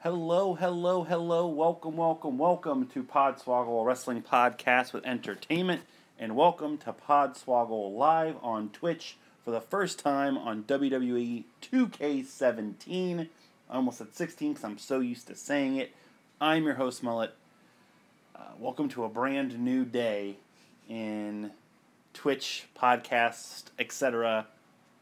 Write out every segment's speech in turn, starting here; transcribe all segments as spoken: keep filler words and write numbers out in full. Hello, hello, hello, welcome, welcome, welcome to Podswoggle, a wrestling podcast with entertainment, and welcome to Podswoggle live on Twitch for the first time on W W E two K seventeen. I almost said sixteen because I'm so used to saying it. I'm your host, Mullet. Uh, welcome to a brand new day in Twitch, podcast, et cetera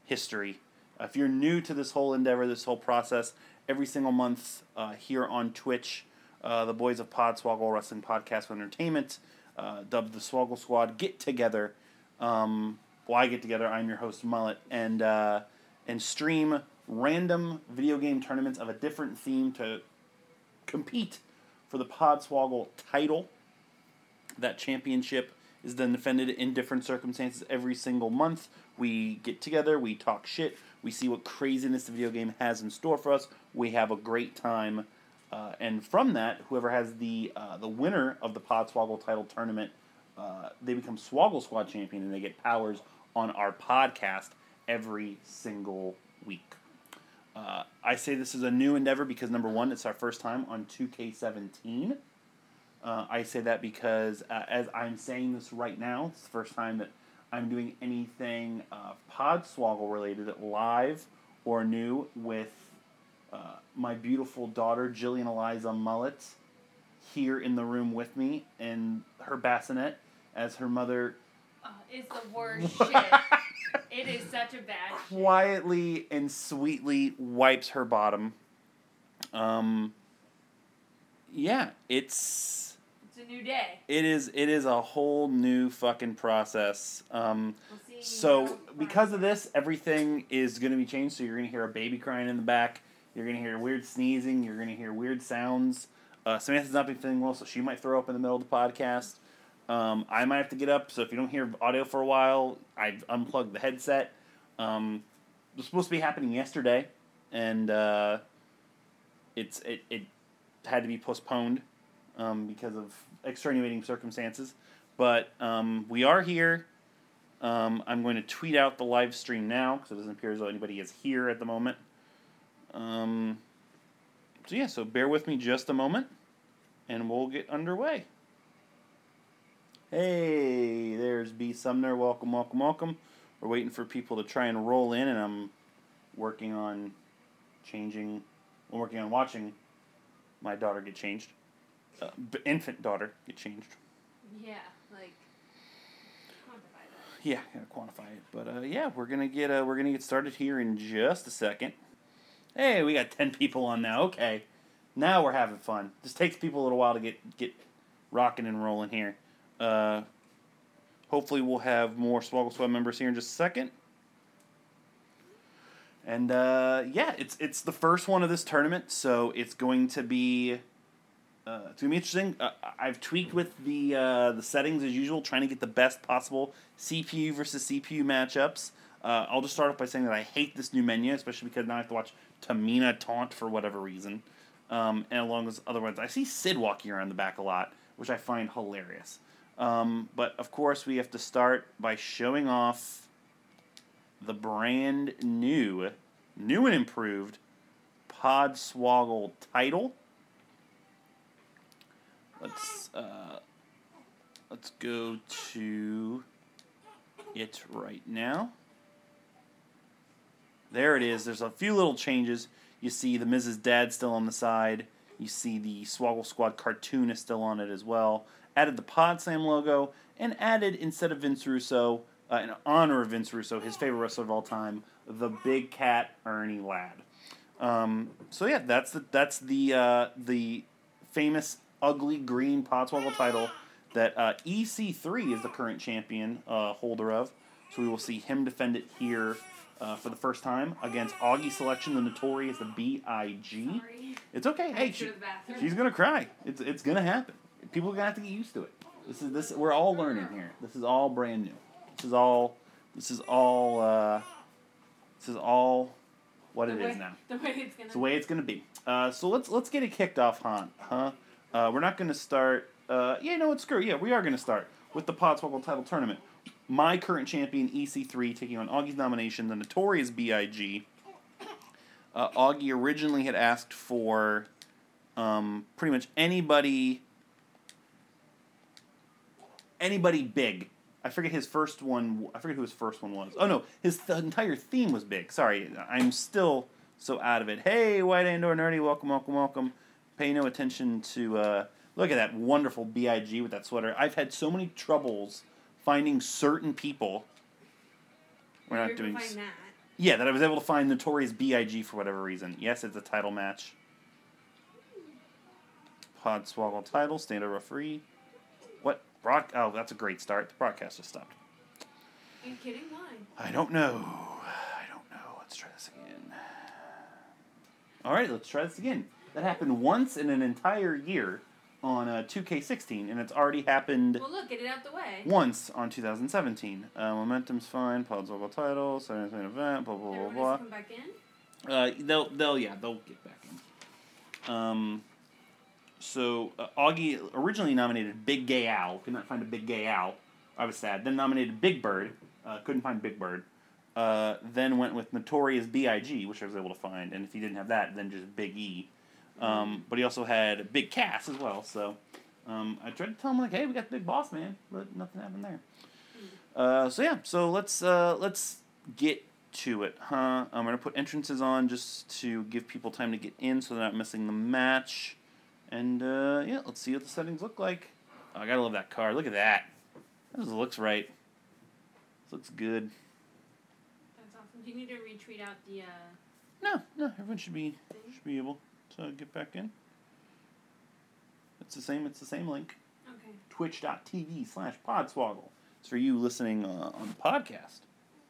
history. If you're new to this whole endeavor, this whole process, every single month uh, here on Twitch, uh, the boys of Podswoggle, wrestling podcast for entertainment, uh, dubbed the Swoggle Squad, get together. Um, well, I get together. I'm your host, Mullet, and uh, and stream random video game tournaments of a different theme to compete for the Podswoggle title. That championship is then defended in different circumstances every single month. We get together. We talk shit. We see what craziness the video game has in store for us. We have a great time. Uh, and from that, whoever has the uh, the winner of the Podswoggle title tournament, uh, they become Swoggle Squad champion, and they get powers on our podcast every single week. Uh, I say this is a new endeavor because, number one, it's our first time on two K seventeen. Uh, I say that because, uh, as I'm saying this right now, it's the first time that I'm doing anything uh, Podswoggle related, live or new, with uh, my beautiful daughter, Jillian Eliza Mullet, here in the room with me in her bassinet as her mother. Uh, it's the worst shit. It is such a bad shit. Quietly and sweetly wipes her bottom. Um. Yeah, it's. A new day. It is it is a whole new fucking process. Um, we'll so because of this, everything is going to be changed. So you're going to hear a baby crying in the back. You're going to hear weird sneezing. You're going to hear weird sounds. Uh, Samantha's not been feeling well, so she might throw up in the middle of the podcast. Um, I might have to get up. So if you don't hear audio for a while, I've unplugged the headset. Um, it was supposed to be happening yesterday, and uh, it's it, it had to be postponed. Um, because of extenuating circumstances. But um, we are here. Um, I'm going to tweet out the live stream now, because it doesn't appear as though anybody is here at the moment. Um, so yeah, so bear with me just a moment, and we'll get underway. Hey, there's B. Sumner. Welcome, welcome, welcome. We're waiting for people to try and roll in, and I'm working on changing, I'm working on watching my daughter get changed. Uh, infant daughter get changed. Yeah, like quantify that. Yeah, gotta quantify it. But uh, yeah, we're gonna get uh, we're gonna get started here in just a second. Hey, we got ten people on now. Okay, now we're having fun. This takes people a little while to get get rocking and rolling here. Uh, hopefully, we'll have more Swoggle Squad members here in just a second. And uh, yeah, it's it's the first one of this tournament, so it's going to be. Uh, it's going to be interesting. Uh, I've tweaked with the uh, the settings as usual, trying to get the best possible C P U versus C P U matchups. Uh, I'll just start off by saying that I hate this new menu, especially because now I have to watch Tamina taunt for whatever reason. Um, and along with other ones, I see Sid walking around the back a lot, which I find hilarious. Um, but, of course, we have to start by showing off the brand new, new and improved Podswoggle title. Let's uh, let's go to it right now. There it is. There's a few little changes. You see the Miz's dad still on the side. You see the Swoggle Squad cartoon is still on it as well. Added the Podslam logo and added, instead of Vince Russo, uh, in honor of Vince Russo, his favorite wrestler of all time, the Big Cat Ernie Ladd. Um, so yeah, that's the that's the uh, the famous. Ugly green Podswoggle title that uh, E C three is the current champion uh, holder of. So we will see him defend it here uh, for the first time against Augie Selection, the Notorious B I G It's okay. Hey, she, she's gonna cry. It's it's gonna happen. People are gonna have to get used to it. This is this. We're all learning here. This is all brand new. This is all. This is all. Uh, this is all. What the it way, is now. The way it's gonna. It's the way it's gonna be. Uh, so let's let's get it kicked off, hon. Huh? Uh, we're not gonna start. Uh, yeah, no, it's screw. Yeah, we are gonna start with the Podswoggle title tournament. My current champion, E C three, taking on Augie's nomination, the Notorious B I G Uh, Augie originally had asked for um, pretty much anybody, anybody big. I forget his first one. I forget who his first one was. Oh no, his th- entire theme was big. Sorry, I'm still so out of it. Hey, White Andor Nerdy, welcome, welcome, welcome. Pay no attention to. Uh, look at that wonderful B I G with that sweater. I've had so many troubles finding certain people. We're not You're doing. Find s- that. Yeah, that I was able to find Notorious B I G for whatever reason. Yes, it's a title match. Podswoggle title, stand over free. What? Brock? Oh, that's a great start. The broadcast just stopped. Are you kidding? Why? I don't know. I don't know. Let's try this again. All right, let's try this again. That happened once in an entire year on uh, two K sixteen, and it's already happened... Well, look, get it out the way. ...once on two thousand seventeen. Uh, Momentum's fine, Podswoggle title, Saturday's main event, blah, blah, blah, blah. blah. Come back in? Uh, they'll, they'll, yeah, they'll get back in. Um, so, uh, Augie originally nominated Big Gay Owl. Could not find a Big Gay Owl. I was sad. Then nominated Big Bird. Uh, couldn't find Big Bird. Uh, then went with Notorious B I G, which I was able to find, and if he didn't have that, then just Big E. Um, but he also had Big Cass as well, so um, I tried to tell him, like, hey, we got the big boss, man, but nothing happened there. Uh, so, yeah, so let's uh, let's get to it, huh? I'm going to put entrances on just to give people time to get in so they're not missing the match. And, uh, yeah, let's see what the settings look like. Oh, I gotta love that card. Look at that. This looks right. This looks good. That's awesome. Do you need to retweet out the, uh... No, no, everyone should be should be able... So get back in. It's the same. It's the same link. Okay. Twitch dot T V slash Podswoggle It's for you listening uh, on the podcast.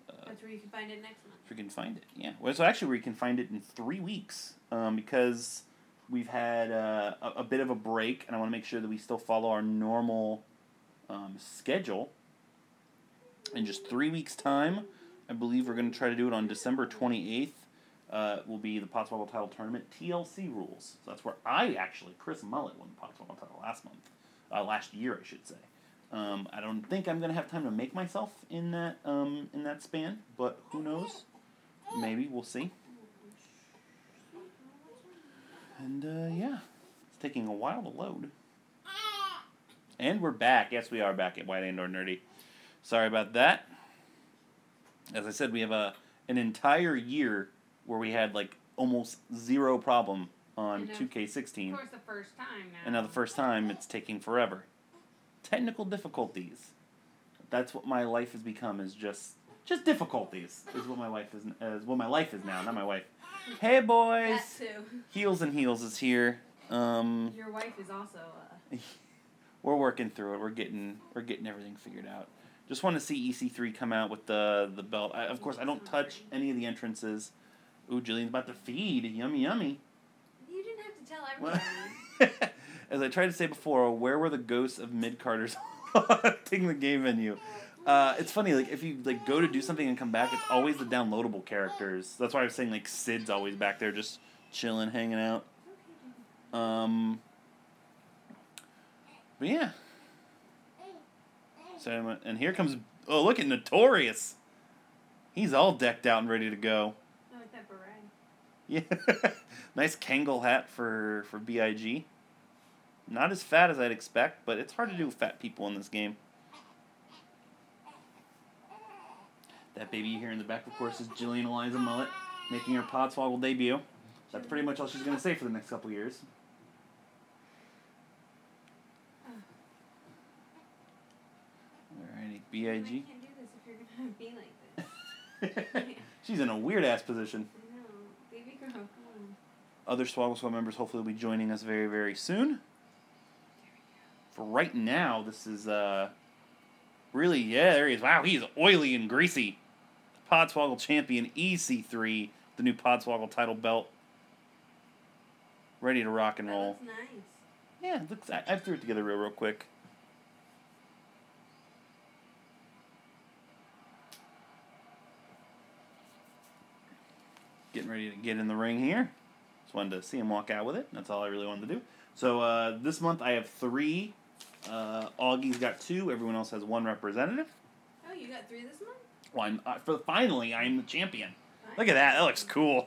Uh, That's where you can find it next month. If you can find it, yeah. Well, so actually, where you can find it in three weeks, um, because we've had uh, a, a bit of a break, and I want to make sure that we still follow our normal um, schedule. In just three weeks' time, I believe we're going to try to do it on December twenty-eighth. Uh, will be the Podswoggle title tournament T L C rules. So that's where I actually, Chris Mullet, won the Podswoggle title last month. Uh, last year, I should say. Um, I don't think I'm going to have time to make myself in that um, in that span, but who knows? Maybe. We'll see. And, uh, yeah. It's taking a while to load. And we're back. Yes, we are back at White Andor Nerdy. Sorry about that. As I said, we have a an entire year... where we had, like, almost zero problem on two K sixteen. Of course, the first time now. And now the first time, it's taking forever. Technical difficulties. That's what my life has become, is just just difficulties. Is what my life is, is what my life is now, not my wife. Hey, boys! That too. Heels and Heels is here. Um, Your wife is also... Uh... We're working through it. We're getting We're getting everything figured out. Just want to see E C three come out with the, the belt. I, of course, I don't touch any of the entrances. Ooh, Jillian's about to feed. Yummy, yummy. You didn't have to tell everybody. As I tried to say before, where were the ghosts of mid-carders haunting the game venue? Uh, it's funny, like, if you, like, go to do something and come back, it's always the downloadable characters. That's why I was saying, like, Sid's always back there just chilling, hanging out. Um, but, yeah. So, and here comes, oh, look at Notorious. He's all decked out and ready to go. Yeah, nice Kangol hat for, for B I G. Not as fat as I'd expect, but it's hard to do with fat people in this game. That baby you hear in the back, of course, is Jillian Eliza Mullet, making her Podswoggle debut. That's pretty much all she's going to say for the next couple years. Alrighty, B I G. I can't do this if you're going to be like this. She's in a weird-ass position. Other Swoggle Squad members hopefully will be joining us very, very soon. For right now, this is uh, really, yeah, there he is. Wow, he's oily and greasy. Podswoggle champion E C three, the new Podswoggle title belt. Ready to rock and roll. That looks nice. Yeah, it looks, I, I threw it together real, real quick. Getting ready to get in the ring here. Just wanted to see him walk out with it. That's all I really wanted to do. So uh, this month I have three. Uh, Augie's got two. Everyone else has one representative. Oh, you got three this month? Well, I'm, uh, for finally, I'm the champion. Nice. Look at that. That looks cool.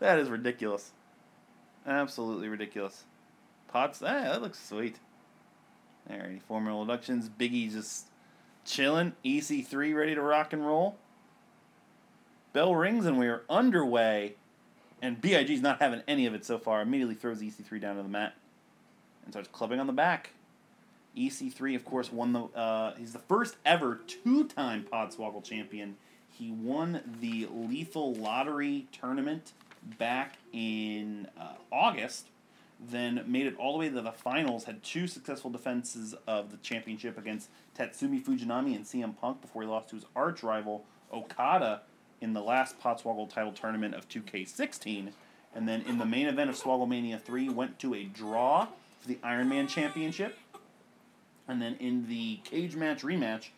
That is ridiculous. Absolutely ridiculous. Pots, ah, that looks sweet. Alrighty, formal introductions. Biggie just chilling. E C three ready to rock and roll. Bell rings and we are underway. And B I G's not having any of it so far. Immediately throws E C three down to the mat and starts clubbing on the back. E C three, of course, won the. Uh, he's the first ever two-time Podswoggle champion. He won the Lethal Lottery tournament back in uh, August, then made it all the way to the finals, had two successful defenses of the championship against Tatsumi Fujinami and C M Punk before he lost to his arch rival Okada in the last Podswoggle title tournament of two K sixteen, and then in the main event of Swogglemania three went to a draw for the Iron Man championship, and then in the cage match rematch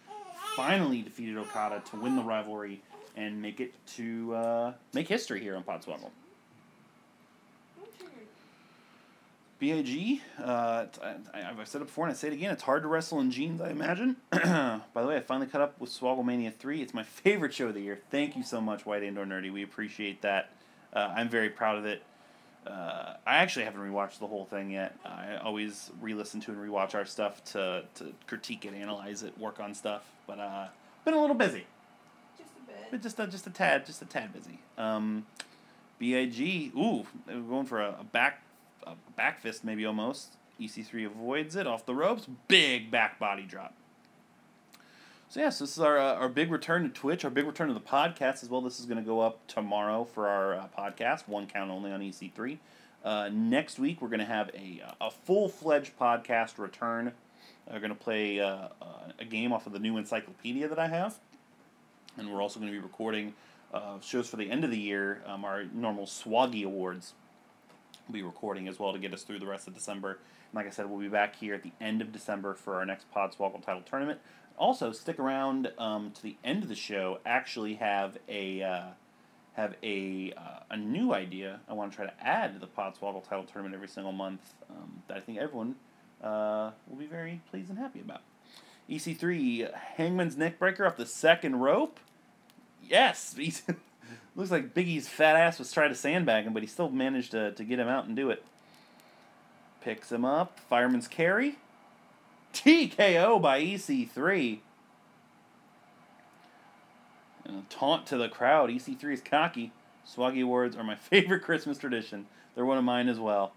finally defeated Okada to win the rivalry and make it to uh, make history here on Podswoggle. B I G, uh, I, I, I've said it before and I say it again, it's hard to wrestle in jeans, I imagine. By the way, I finally caught up with Swogglemania three. It's my favorite show of the year. Thank you so much, White Andor Nerdy. We appreciate that. Uh, I'm very proud of it. Uh, I actually haven't rewatched the whole thing yet. I always re-listen to and rewatch our stuff to, to critique it, analyze it, work on stuff. But uh, been a little busy. But just a, just a tad, just a tad busy. Um, B I G, ooh, they were going for a, a back a back fist maybe almost. E C three avoids it, off the ropes, big back body drop. So yeah, so this is our uh, our big return to Twitch, our big return to the podcast as well. This is going to go up tomorrow for our uh, podcast, one count only on E C three. Uh, next week we're going to have a, a full-fledged podcast return. We're going to play uh, a game off of the new encyclopedia that I have. And we're also going to be recording uh, shows for the end of the year, um, our normal Swoggy Awards we'll be recording as well to get us through the rest of December. And like I said, we'll be back here at the end of December for our next Podswoggle title tournament. Also, stick around um, to the end of the show. Actually have a uh, have a uh, a new idea I want to try to add to the Podswoggle title tournament every single month um, that I think everyone uh, will be very pleased and happy about. E C three, Hangman's neckbreaker off the second rope. Yes! Looks like Biggie's fat ass was trying to sandbag him, but he still managed to, to get him out and do it. Picks him up. Fireman's carry. T K O by E C three. And a taunt to the crowd. E C three is cocky. Swaggy Awards are my favorite Christmas tradition. They're one of mine as well.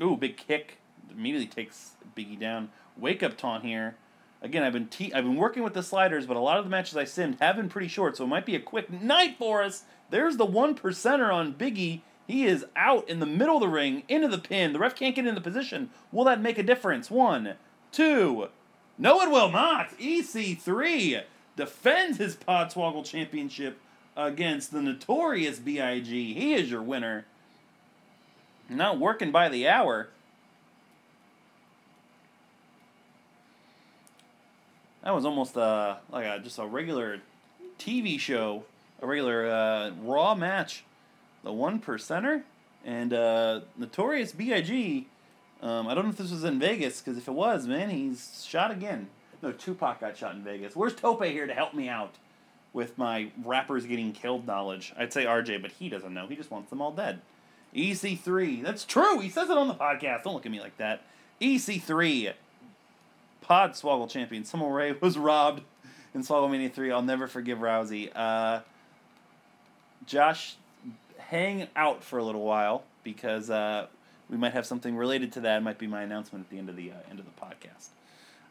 Ooh, big kick. Immediately takes Biggie down. Wake up taunt here. Again, I've been te- I've been working with the sliders, but a lot of the matches I simmed have been pretty short, so it might be a quick night for us. There's the one percenter on Biggie. He is out in the middle of the ring, into the pin. The ref can't get into position. Will that make a difference? One, two. No, it will not. E C three defends his Podswoggle championship against the Notorious B I G He is your winner. Not working by the hour. That was almost uh, like a, just a regular T V show, a regular uh, Raw match. The one percenter and uh, Notorious B I G Um, I don't know if this was in Vegas, because if it was, man, he's shot again. No, Tupac got shot in Vegas. Where's Tope here to help me out with my rappers getting killed knowledge? I'd say R J, but he doesn't know. He just wants them all dead. E C three. That's true. He says it on the podcast. Don't look at me like that. E C three. Podswoggle champion. Summer Rae was robbed in Swogglemania three. I'll never forgive Rousey. Uh, Josh, hang out for a little while because uh, we might have something related to that. It might be my announcement at the end of the uh, end of the podcast.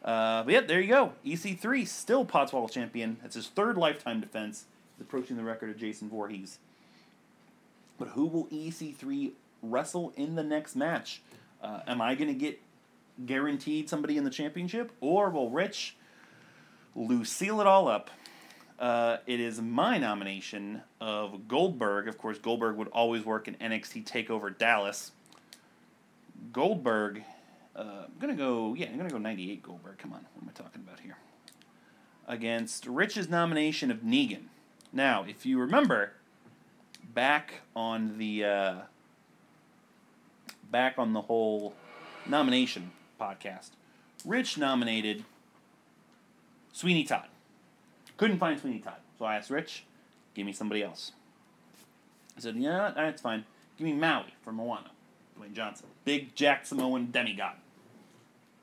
Uh, but yeah, there you go. E C three, still Podswoggle champion. That's his third lifetime defense. He's approaching the record of Jason Voorhees. But who will E C three wrestle in the next match? Uh, am I going to get guaranteed somebody in the championship, or will Rich Lou seal it all up. Uh, it is my nomination of Goldberg. Of course, Goldberg would always work in N X T TakeOver Dallas. Goldberg, uh, I'm going to go, yeah, I'm going to go ninety-eight Goldberg. Come on, what am I talking about here? Against Rich's nomination of Negan. Now, if you remember, back on the, uh, back on the whole nomination podcast, Rich nominated Sweeney Todd. Couldn't find Sweeney Todd. So I asked Rich, give me somebody else. I said, yeah, that's fine. Give me Maui from Moana. Dwayne Johnson. Big Jack Samoan demigod.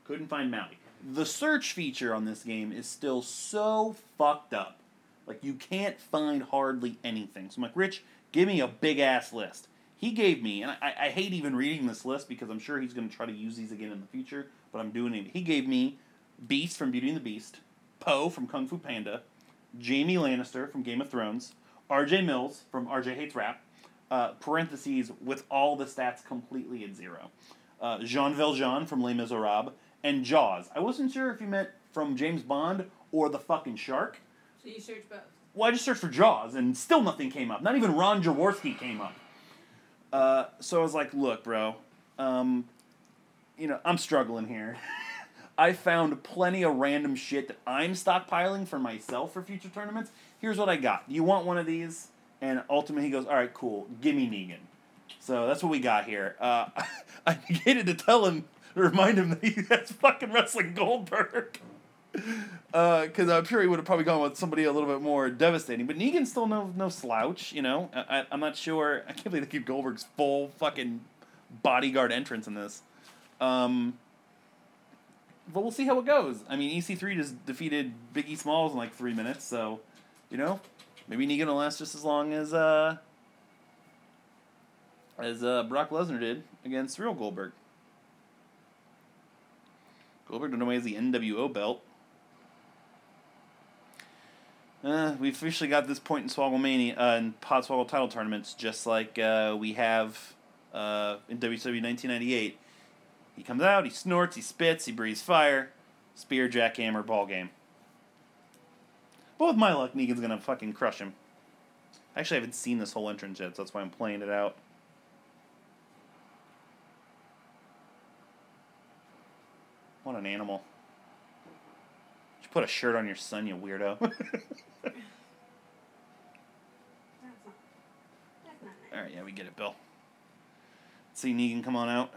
Couldn't find Maui. The search feature on this game is still so fucked up. Like, you can't find hardly anything. So I'm like, Rich, give me a big-ass list. He gave me, and I, I hate even reading this list because I'm sure he's going to try to use these again in the future, but I'm doing it. He gave me Beast from Beauty and the Beast, Poe from Kung Fu Panda, Jamie Lannister from Game of Thrones, R J Mills from R J Hates Rap, uh, parentheses, with all the stats completely at zero, uh, Jean Valjean from Les Miserables, and Jaws. I wasn't sure if you meant from James Bond or the fucking shark. So you searched both? Well, I just searched for Jaws, and still nothing came up. Not even Ron Jaworski came up. Uh, so I was like, look, bro, um, you know, I'm struggling here. I found plenty of random shit that I'm stockpiling for myself for future tournaments. Here's what I got. Do you want one of these? And ultimately he goes, all right, cool. Give me Negan. So that's what we got here. Uh, I hated to tell him, to remind him that he has fucking wrestling Goldberg. Because uh, I'm sure he would have probably gone with somebody a little bit more devastating. But Negan's still no no slouch, you know. I, I, I'm not sure. I can't believe they keep Goldberg's full fucking bodyguard entrance in this. Um, but we'll see how it goes. I mean, E C three just defeated Big E Smalls in like three minutes. So, you know, maybe Negan will last just as long as uh, as uh, Brock Lesnar did against real Goldberg. Goldberg turned away as the N W O belt. Uh, we officially got this point in Swogglemania uh, in Podswoggle title tournaments, just like uh, we have uh, in W C W nineteen ninety-eight. He comes out, he snorts, he spits, he breathes fire, spear, jackhammer, ball game. But with my luck, Negan's gonna fucking crush him. I actually haven't seen this whole entrance yet, so that's why I'm playing it out. What an animal. You should put a shirt on your son, you weirdo. That's not, that's not nice. Alright, yeah, we get it, Bill. Let's see Negan come on out.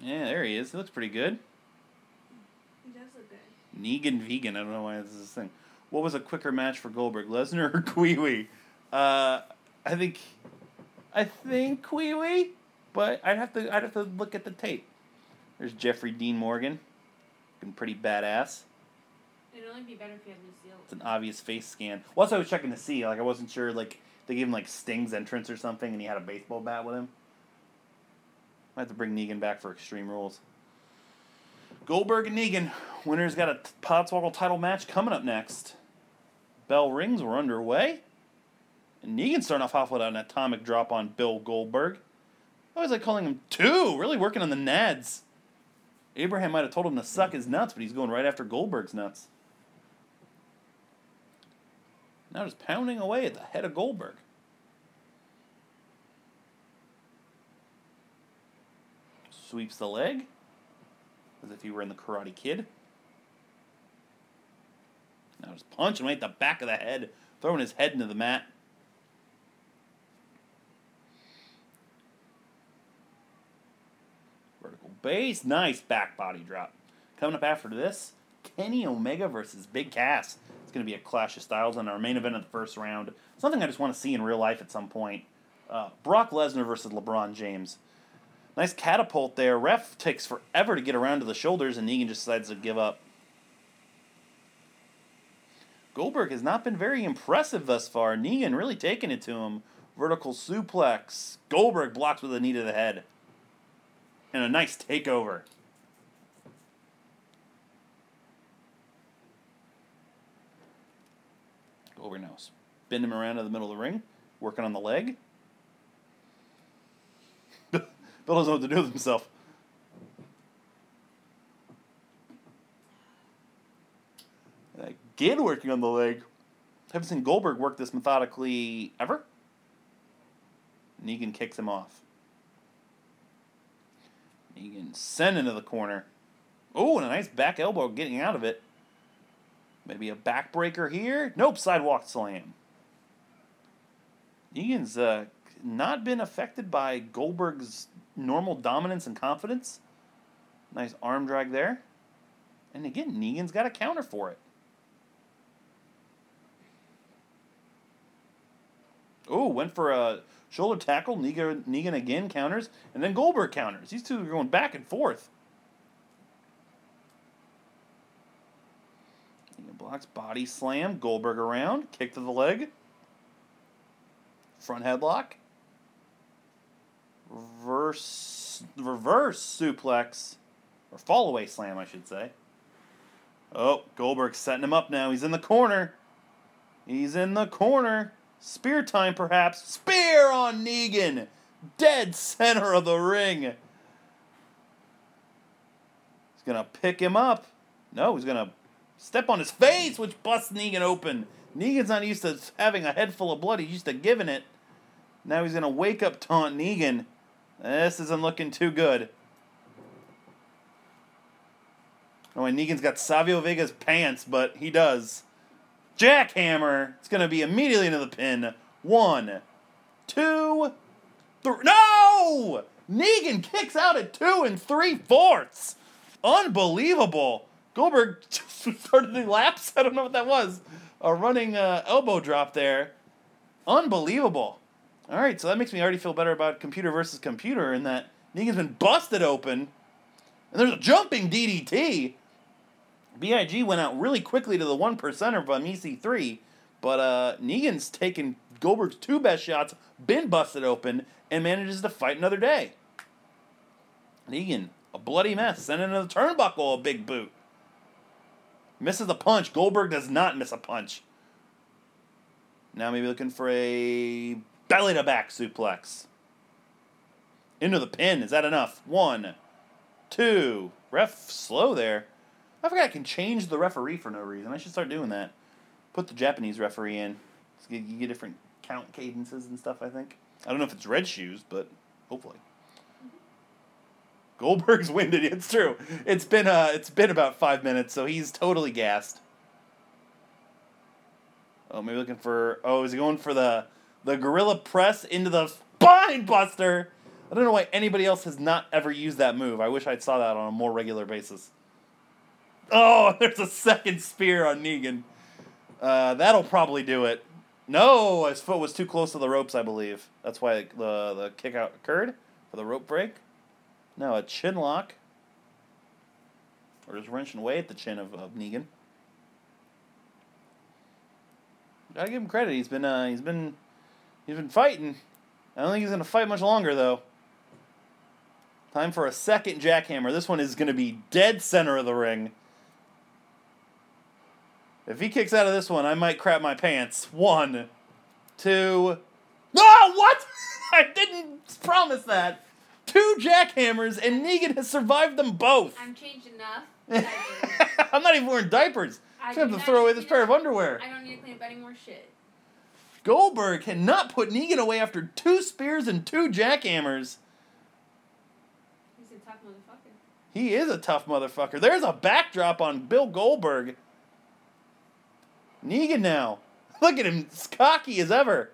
Yeah, there he is. He looks pretty good. He does look good. Negan vegan. I don't know why this is a thing. What was a quicker match for Goldberg? Lesnar or Kiwi? Uh, I think... I think Kiwi, but I'd have to I'd have to look at the tape. There's Jeffrey Dean Morgan, looking pretty badass. It'd only be better if you had Lucille. It's an obvious face scan. Well, also I was checking to see, like I wasn't sure, like they gave him like Sting's entrance or something, and he had a baseball bat with him. I have to bring Negan back for Extreme Rules. Goldberg and Negan, winner's got a Podswoggle title match coming up next. Bell rings, we're underway. And Negan starting off half with an atomic drop on Bill Goldberg. I was like calling him two, really working on the nads. Abraham might have told him to suck his nuts, but he's going right after Goldberg's nuts. Now just pounding away at the head of Goldberg. Sweeps the leg, as if he were in the Karate Kid. Now just punching right at the back of the head, throwing his head into the mat. Base, nice back body drop. Coming up after this, Kenny Omega versus Big Cass. It's going to be a clash of styles in our main event of the first round. Something I just want to see in real life at some point. Uh, Brock Lesnar versus LeBron James. Nice catapult there. Ref takes forever to get around to the shoulders, and Negan just decides to give up. Goldberg has not been very impressive thus far. Negan really taking it to him. Vertical suplex. Goldberg blocks with a knee to the head. And a nice takeover. Goldberg knows. Bend him around to the middle of the ring. Working on the leg. Bill doesn't know what to do with himself. Again, working on the leg. Haven't seen Goldberg work this methodically ever. Negan kicks him off. Negan sent into the corner. Oh, and a nice back elbow getting out of it. Maybe a backbreaker here. Nope, sidewalk slam. Negan's uh, not been affected by Goldberg's normal dominance and confidence. Nice arm drag there. And again, Negan's got a counter for it. Oh, went for a shoulder tackle. Negan, Negan again counters. And then Goldberg counters. These two are going back and forth. Negan blocks. Body slam. Goldberg around. Kick to the leg. Front headlock. Reverse, reverse suplex. Or fall away slam, I should say. Oh, Goldberg's setting him up now. He's in the corner. He's in the corner. Spear time, perhaps. Spear on Negan! Dead center of the ring. He's going to pick him up. No, he's going to step on his face, which busts Negan open. Negan's not used to having a head full of blood. He's used to giving it. Now he's going to wake up taunt Negan. This isn't looking too good. Oh, and Negan's got Savio Vega's pants, but he does. Jackhammer. It's going to be immediately into the pin. One, two, three. No! Negan kicks out at two and three-fourths. Unbelievable. Goldberg started the lapse. I don't know what that was. A running uh, elbow drop there. Unbelievable. All right, so that makes me already feel better about computer versus computer in that Negan's been busted open. And there's a jumping D D T. B I G went out really quickly to the one percenter from E C three, but uh, Negan's taken Goldberg's two best shots, been busted open, and manages to fight another day. Negan, a bloody mess, sent into the turnbuckle, a big boot. Misses a punch. Goldberg does not miss a punch. Now maybe looking for a belly-to-back suplex. Into the pin. Is that enough? One, two. Ref slow there. I forgot I can change the referee for no reason. I should start doing that. Put the Japanese referee in. You get different count cadences and stuff, I think. I don't know if it's red shoes, but hopefully. Goldberg's winded. It's true. It's been uh, it's been about five minutes, so he's totally gassed. Oh, maybe looking for... Oh, is he going for the, the gorilla press into the spine buster? I don't know why anybody else has not ever used that move. I wish I saw that on a more regular basis. Oh, there's a second spear on Negan. Uh, that'll probably do it. No, his foot was too close to the ropes, I believe. That's why the the kick out occurred for the rope break. Now a chin lock. Or just wrenching away at the chin of, of Negan. Gotta give him credit. He's been uh, he's been he's been fighting. I don't think he's gonna fight much longer though. Time for a second jackhammer. This one is gonna be dead center of the ring. If he kicks out of this one, I might crap my pants. One, two... No, oh, what? I didn't promise that. Two jackhammers, and Negan has survived them both. I'm changed enough. I'm not even wearing diapers. I have to throw away this pair of underwear. I don't need to clean up any more shit. Goldberg cannot put Negan away after two spears and two jackhammers. He's a tough motherfucker. He is a tough motherfucker. There's a backdrop on Bill Goldberg. Negan now. Look at him. It's cocky as ever.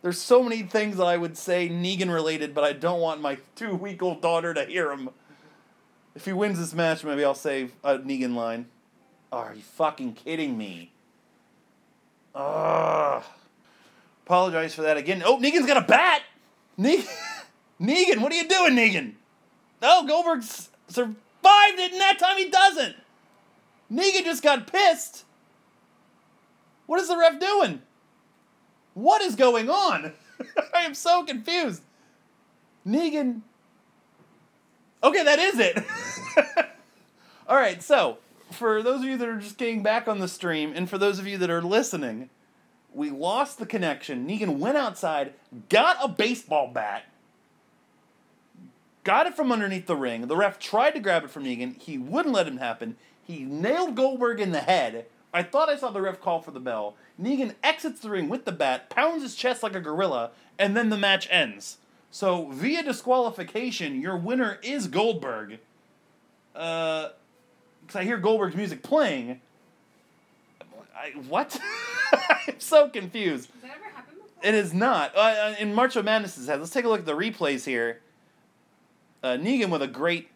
There's so many things that I would say Negan related, but I don't want my two-week-old daughter to hear him. If he wins this match, maybe I'll say a Negan line. Oh, are you fucking kidding me? Ugh. Apologize for that again. Oh, Negan's got a bat! Ne- Negan, what are you doing, Negan? Oh, Goldberg survived it, and that time he doesn't! Negan just got pissed! What is the ref doing? What is going on? I am so confused. Negan. Okay, that is it. All right, so for those of you that are just getting back on the stream, and for those of you that are listening, we lost the connection. Negan went outside, got a baseball bat, got it from underneath the ring. The ref tried to grab it from Negan. He wouldn't let it happen. He nailed Goldberg in the head. I thought I saw the ref call for the bell. Negan exits the ring with the bat, pounds his chest like a gorilla, and then the match ends. So, via disqualification, your winner is Goldberg. Uh, because I hear Goldberg's music playing. I, what? I'm so confused. Has that ever happened before? It is not. Uh, in March of Madness' head, let's take a look at the replays here. Uh, Negan with a great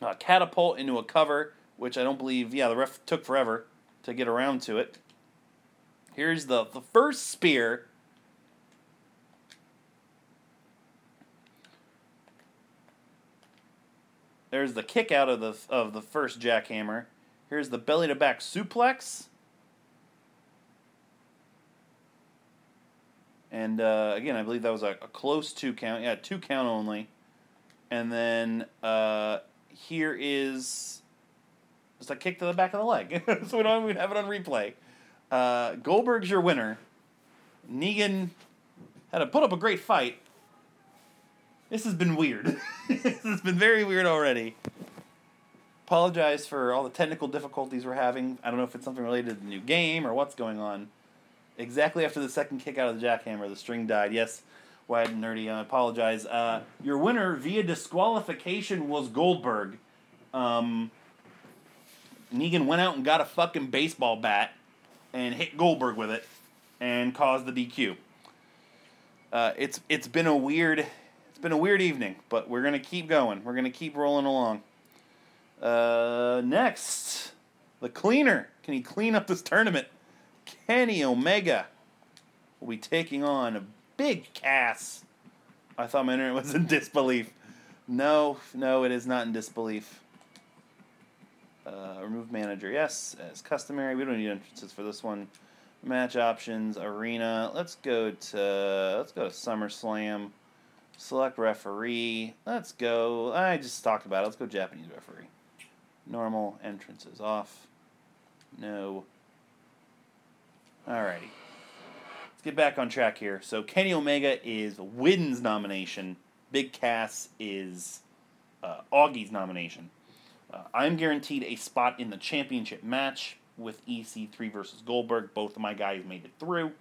uh, catapult into a cover, which I don't believe, yeah, the ref took forever to get around to it. Here's the, the first spear. There's the kick out of the of the first jackhammer. Here's the belly to back suplex. And uh, again, I believe that was a, a close two count. Yeah, two count only. And then uh, here is just a kick to the back of the leg. So we don't even have it on replay. Uh, Goldberg's your winner. Negan had to put up a great fight. This has been weird. This has been very weird already. Apologize for all the technical difficulties we're having. I don't know if it's something related to the new game or what's going on. Exactly after the second kick out of the jackhammer, the string died. Yes, White and Nerdy, I apologize. Uh, your winner via disqualification was Goldberg. Um, Negan went out and got a fucking baseball bat and hit Goldberg with it and caused the D Q. Uh, it's it's been a weird... It's been a weird evening, but we're going to keep going. We're going to keep rolling along. Uh, next, the cleaner. Can he clean up this tournament? Kenny Omega will be taking on a Big Cass. I thought my internet was in disbelief. No, no, it is not in disbelief. Uh, remove manager, yes, as customary. We don't need entrances for this one. Match options, arena. Let's go to let's go to SummerSlam. Select referee. Let's go. I just talked about it. Let's go Japanese referee. Normal entrances off. No. Alrighty. Let's get back on track here. So Kenny Omega is Wynn's nomination. Big Cass is uh, Augie's nomination. Uh, I'm guaranteed a spot in the championship match with E C three versus Goldberg. Both of my guys made it through.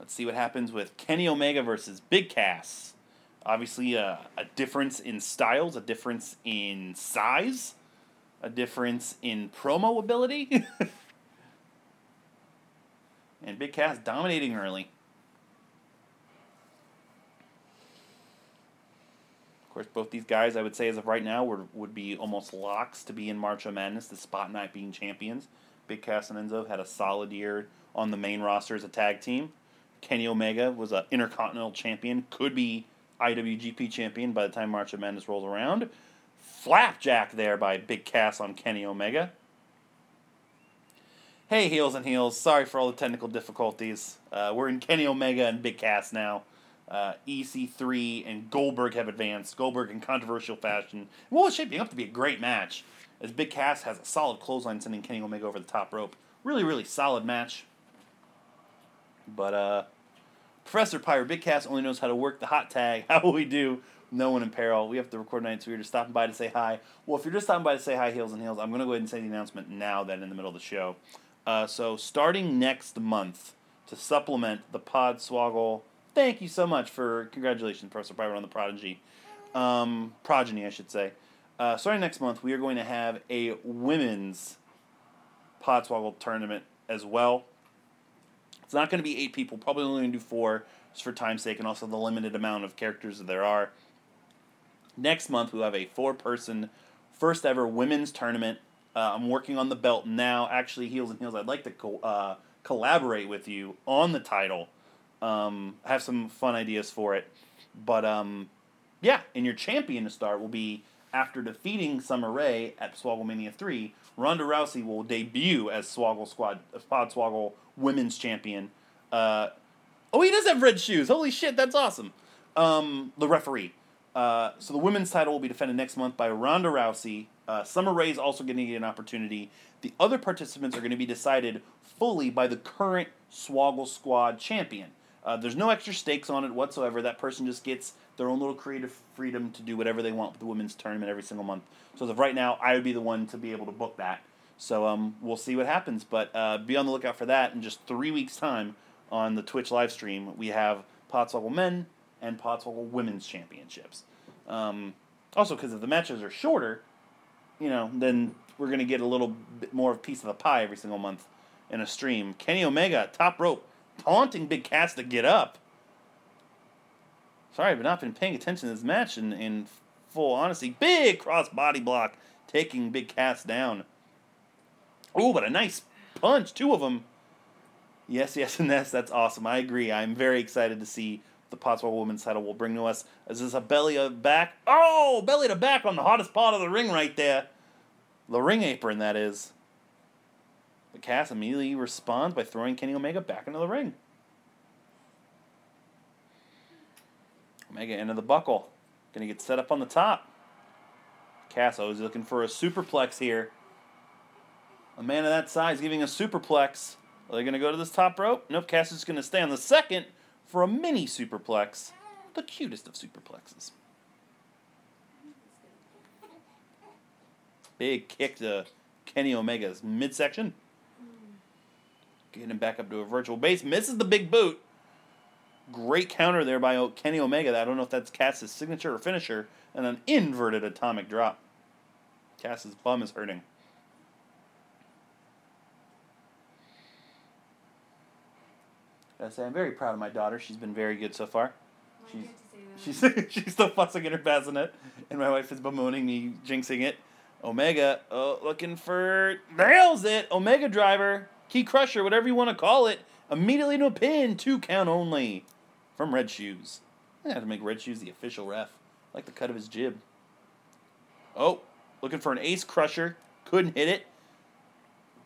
Let's see what happens with Kenny Omega versus Big Cass. Obviously, uh, a difference in styles, a difference in size, a difference in promo ability. And Big Cass dominating early. Of course, both these guys, I would say as of right now, would, would be almost locks to be in March of Madness, despite not being champions. Big Cass and Enzo had a solid year on the main roster as a tag team. Kenny Omega was an Intercontinental Champion, could be I W G P Champion by the time March of Madness rolls around. Flapjack there by Big Cass on Kenny Omega. Hey, Heels and Heels, sorry for all the technical difficulties. Uh, we're in Kenny Omega and Big Cass now. Uh, E C three and Goldberg have advanced. Goldberg in controversial fashion. Well, it's shaping up to be a great match, as Big Cass has a solid clothesline sending Kenny Omega over the top rope. Really, really solid match. But, uh... Professor Pyro, Big Cass only knows how to work the hot tag. How will we do? No one in peril. We have to record tonight, so we're just stopping by to say hi. Well, if you're just stopping by to say hi, Heels and Heels, I'm going to go ahead and say the announcement now, then, in the middle of the show. Uh, so, starting next month, to supplement the Podswoggle, thank you so much for, congratulations, Professor Pyro, on the prodigy. Um, progeny, I should say. Uh, starting next month, we are going to have a women's Podswoggle tournament as well. It's not going to be eight people. Probably only going to do four, just for time's sake, and also the limited amount of characters that there are. Next month, we'll have a four-person, first-ever women's tournament. Uh, I'm working on the belt now. Actually, Heels and Heels, I'd like to co- uh, collaborate with you on the title. Um, I have some fun ideas for it. But, um, yeah, and your champion to start will be, after defeating Summer Rae at Swogglemania three, Ronda Rousey will debut as Swoggle Squad, Podswoggle Women's Champion. Uh, oh, he does have red shoes. Holy shit, that's awesome. Um, the referee. Uh, so the women's title will be defended next month by Ronda Rousey. Uh, Summer Rae is also going to get an opportunity. The other participants are going to be decided fully by the current Swoggle Squad champion. Uh, there's no extra stakes on it whatsoever. That person just gets their own little creative freedom to do whatever they want with the women's tournament every single month. So as of right now, I would be the one to be able to book that. So um, we'll see what happens. But uh, be on the lookout for that in just three weeks' time on the Twitch live stream. We have Podswoggle Men and Podswoggle Women's Championships. Um, also, because if the matches are shorter, you know, then we're going to get a little bit more of a piece of the pie every single month in a stream. Kenny Omega, top rope, taunting Big Cass to get up. Sorry, I've not been paying attention to this match in, in full honesty. Big cross body block, taking Big Cass down. Ooh, but a nice punch, two of them. Yes, yes, and yes, that's awesome. I agree. I'm very excited to see the Podswoggle Women's title will bring to us. Is this a belly to back? Oh, belly to back on the hottest part of the ring right there. The ring apron, that is. But Cass immediately responds by throwing Kenny Omega back into the ring. Omega into the buckle. Going to get set up on the top. Cass always looking for a superplex here. A man of that size giving a superplex. Are they going to go to this top rope? Nope, Cass is going to stay on the second for a mini superplex. The cutest of superplexes. Big kick to Kenny Omega's midsection. Getting him back up to a virtual base. Misses the big boot. Great counter there by Kenny Omega. I don't know if that's Cass's signature or finisher. And an inverted atomic drop. Cass's bum is hurting. I say I'm very proud of my daughter. She's been very good so far. Well, she's I get to say that. she's she's still fussing at her bassinet, and my wife is bemoaning me jinxing it. Omega, oh, looking for nails it. Omega driver, key crusher, whatever you want to call it. Immediately to a pin, two count only, from Red Shoes. I have to make Red Shoes the official ref. I like the cut of his jib. Oh, looking for an ace crusher, couldn't hit it.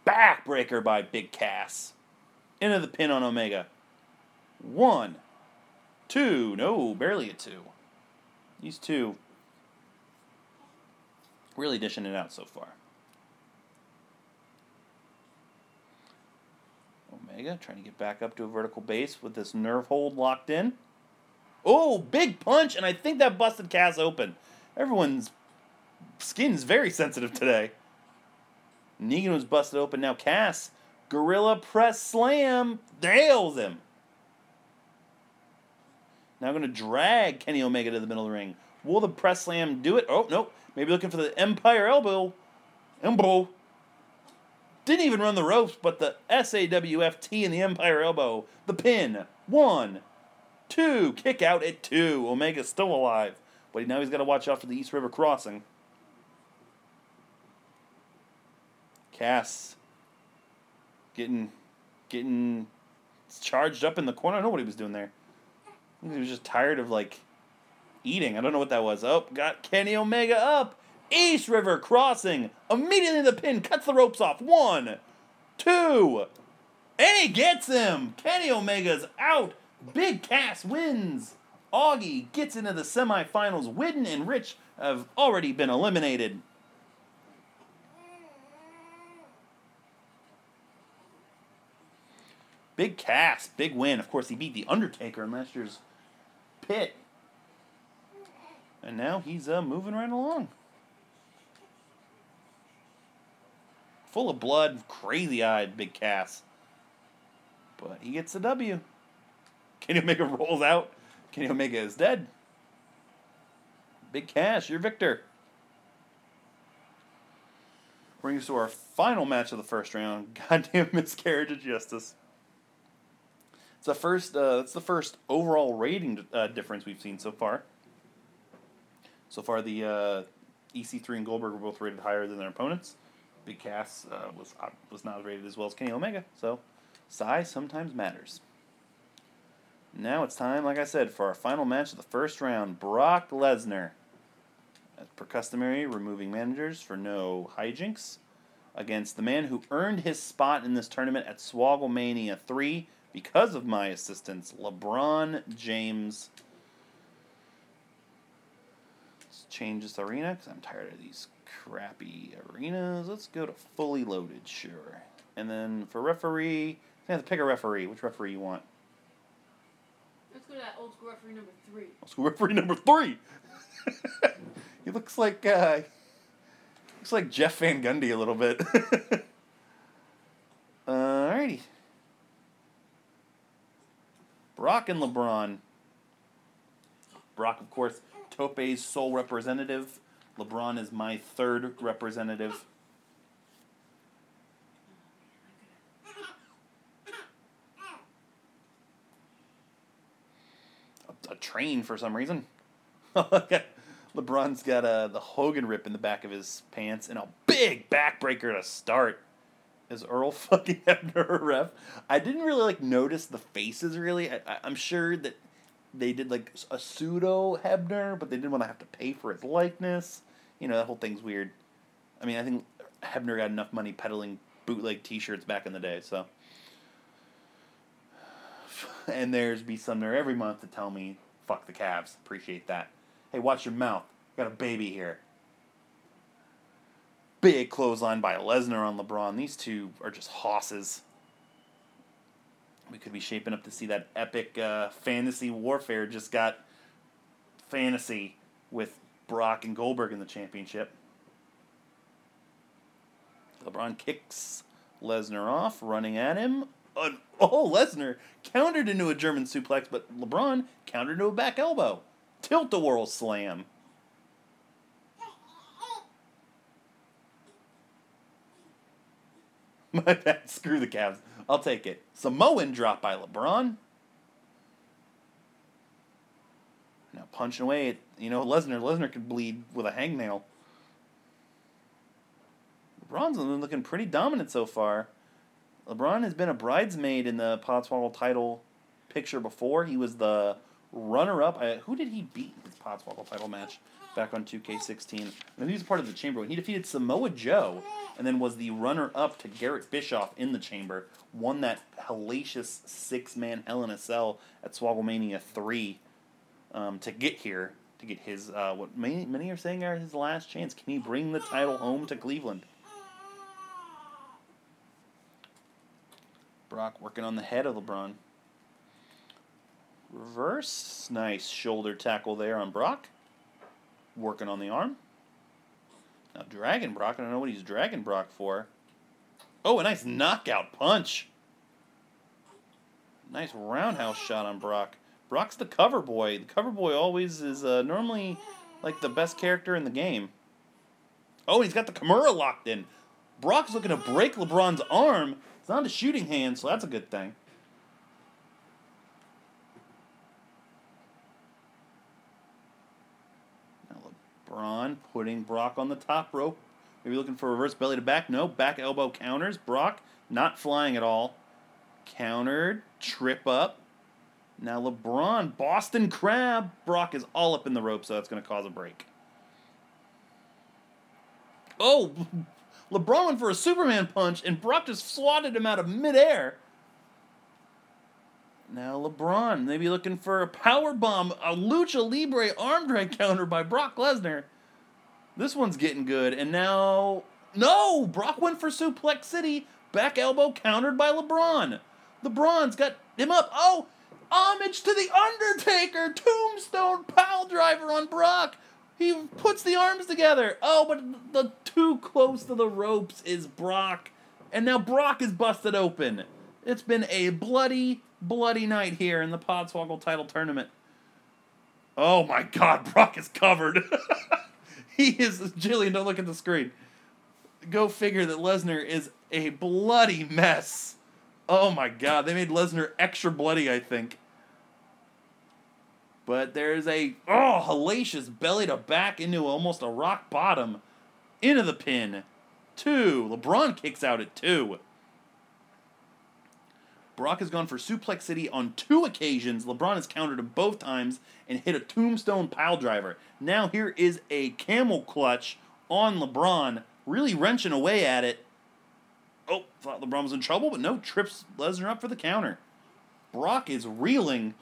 Backbreaker by Big Cass. Into the pin on Omega. One, two, no, barely a two. These two really dishing it out so far. Omega trying to get back up to a vertical base with this nerve hold locked in. Oh, big punch, and I think that busted Cass open. Everyone's skin's very sensitive today. Negan was busted open, now Cass, gorilla press slam, nails him. Now going to drag Kenny Omega to the middle of the ring. Will the press slam do it? Oh, nope. Maybe looking for the Empire elbow. Elbow. Didn't even run the ropes, but the S A W F T and the Empire elbow. The pin. One, two. Kick out at two. Omega's still alive. But now he's got to watch out for the East River Crossing. Cass. Getting, getting charged up in the corner. I don't know what he was doing there. He was just tired of, like, eating. I don't know what that was. Oh, got Kenny Omega up. East River Crossing. Immediately the pin. Cuts the ropes off. One, two, and he gets him. Kenny Omega's out. Big Cass wins. Augie gets into the semifinals. Whidden and Rich have already been eliminated. Big Cass, big win. Of course, he beat The Undertaker in last year's Pit. And now he's uh, moving right along. Full of blood, crazy-eyed Big Cass. But he gets the W. Kenny Omega rolls out. Kenny Omega is dead. Big Cass, you're victor. Brings us to our final match of the first round. Goddamn miscarriage of justice. It's the first. Uh, it's the first overall rating uh, difference we've seen so far. So far, the uh, E C three and Goldberg were both rated higher than their opponents. Big Cass uh, was uh, was not rated as well as Kenny Omega. So, size sometimes matters. Now it's time, like I said, for our final match of the first round: Brock Lesnar. As per customary, removing managers for no hijinks, against the man who earned his spot in this tournament at Swogglemania three. Because of my assistance, LeBron James. Let's change this arena because I'm tired of these crappy arenas. Let's go to fully loaded, sure. And then for referee, I have to pick a referee. Which referee you want? Let's Let's go to that old school referee number three. Old school referee number three. He looks like uh, looks like Jeff Van Gundy a little bit. Alrighty. Brock and LeBron. Brock, of course, Tope's sole representative. LeBron is my third representative. A, a train for some reason. LeBron's got uh, the Hogan rip in the back of his pants and a big backbreaker to start. Is Earl fucking Hebner a ref? I didn't really like notice the faces really. I, I, I'm sure that they did like a pseudo Hebner, but they didn't want to have to pay for his likeness. You know, that whole thing's weird. I mean, I think Hebner got enough money peddling bootleg T-shirts back in the day. So, and there's B. Sumner every month to tell me, "Fuck the Cavs." Appreciate that. Hey, watch your mouth. Got a baby here. Big clothesline by Lesnar on LeBron. These two are just hosses. We could be shaping up to see that epic uh, fantasy warfare. Just got fantasy with Brock and Goldberg in the championship. LeBron kicks Lesnar off, running at him. Uh, oh, Lesnar countered into a German suplex, but LeBron countered into a back elbow. Tilt-a-whirl slam. My bad. Screw the Cavs. I'll take it. Samoan drop by LeBron. Now punching away at, you know, Lesnar. Lesnar could bleed with a hangnail. LeBron's been looking pretty dominant so far. LeBron has been a bridesmaid in the Podswoggle title picture before. He was the runner-up. I, who did he beat in the Podswoggle title match back on two K sixteen? And he was part of the Chamber. He defeated Samoa Joe and then was the runner-up to Garrett Bischoff in the Chamber. Won that hellacious six-man Hell in a Cell at Swogglemania three um, to get here, to get his, uh, what many, many are saying are his last chance. Can he bring the title home to Cleveland? Brock working on the head of LeBron. Reverse. Nice shoulder tackle there on Brock. Working on the arm. Now dragging Brock. I don't know what he's dragging Brock for. Oh, a nice knockout punch. Nice roundhouse shot on Brock. Brock's the cover boy. The cover boy always is uh, normally like the best character in the game. Oh, he's got the Kimura locked in. Brock's looking to break LeBron's arm. It's not a shooting hand, so that's a good thing. Ron putting Brock on the top rope. Maybe looking for reverse belly to back. No, back elbow counters. Brock not flying at all. Countered. Trip up. Now LeBron. Boston Crab. Brock is all up in the rope, so that's going to cause a break. Oh! LeBron went for a Superman punch, and Brock just swatted him out of midair. Now LeBron, maybe looking for a power bomb, a Lucha Libre arm drag counter by Brock Lesnar. This one's getting good, and now... No! Brock went for Suplex City, back elbow countered by LeBron. LeBron's got him up. Oh! Homage to the Undertaker! Tombstone piledriver on Brock! He puts the arms together. Oh, but the too close to the ropes is Brock. And now Brock is busted open. It's been a bloody... bloody night here in the Podswoggle title tournament. Oh my god, Brock is covered. He is... Jillian, don't look at the screen. Go figure that Lesnar is a bloody mess. Oh my god, they made Lesnar extra bloody, I think. But there's a... Oh, hellacious belly to back into almost a rock bottom. Into the pin. Two. LeBron kicks out at two. Brock has gone for Suplex City on two occasions. LeBron has countered him both times and hit a tombstone piledriver. Now here is a camel clutch on LeBron, really wrenching away at it. Oh, thought LeBron was in trouble, but no, trips Lesnar up for the counter. Brock is reeling.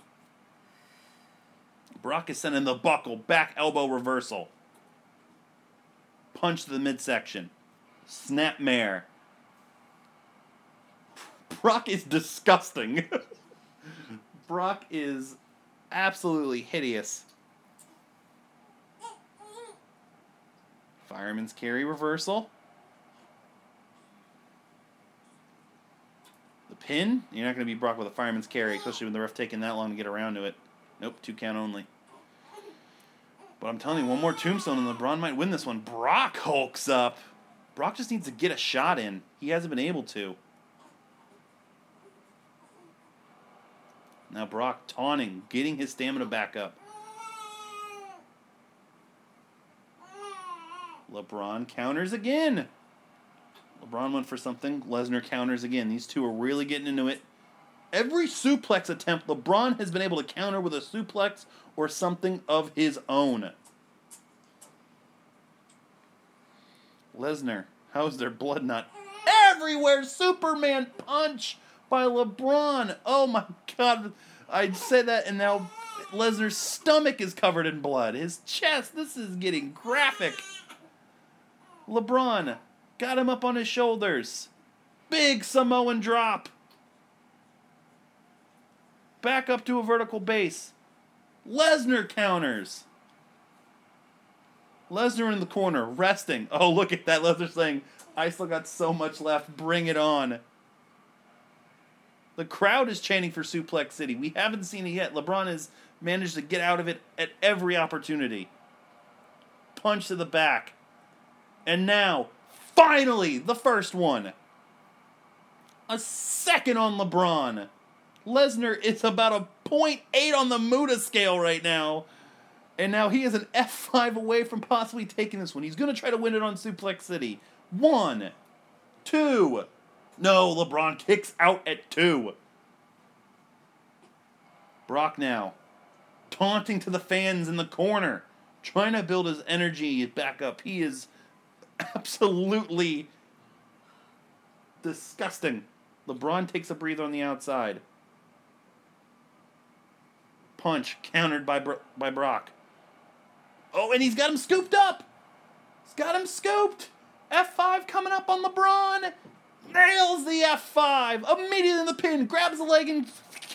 Brock is sending the buckle, back elbow reversal. Punch to the midsection. Snapmare. Brock is disgusting. Brock is absolutely hideous. Fireman's carry reversal. The pin. You're not going to be Brock with a fireman's carry, especially when the ref taking that long to get around to it. Nope, two count only. But I'm telling you, one more tombstone and LeBron might win this one. Brock hulks up. Brock just needs to get a shot in. He hasn't been able to. Now Brock taunting, getting his stamina back up. LeBron counters again. LeBron went for something. Lesnar counters again. These two are really getting into it. Every suplex attempt, LeBron has been able to counter with a suplex or something of his own. Lesnar, how's their blood not everywhere? Superman punch by LeBron. Oh my God. I said that and now Lesnar's stomach is covered in blood. His chest, this is getting graphic. LeBron got him up on his shoulders. Big Samoan drop. Back up to a vertical base. Lesnar counters. Lesnar in the corner, resting. Oh, look at that. Lesnar saying, I still got so much left. Bring it on. The crowd is chanting for Suplex City. We haven't seen it yet. LeBron has managed to get out of it at every opportunity. Punch to the back. And now, finally, the first one. A second on LeBron. Lesnar is about a point eight on the Muda scale right now. And now he is an F five away from possibly taking this one. He's going to try to win it on Suplex City. One. Two. No, LeBron kicks out at two. Brock now. Taunting to the fans in the corner. Trying to build his energy back up. He is absolutely disgusting. LeBron takes a breather on the outside. Punch countered by Bro- by Brock. Oh, and he's got him scooped up. He's got him scooped. F five coming up on LeBron. Nails the F five. Immediately in the pin. Grabs the leg and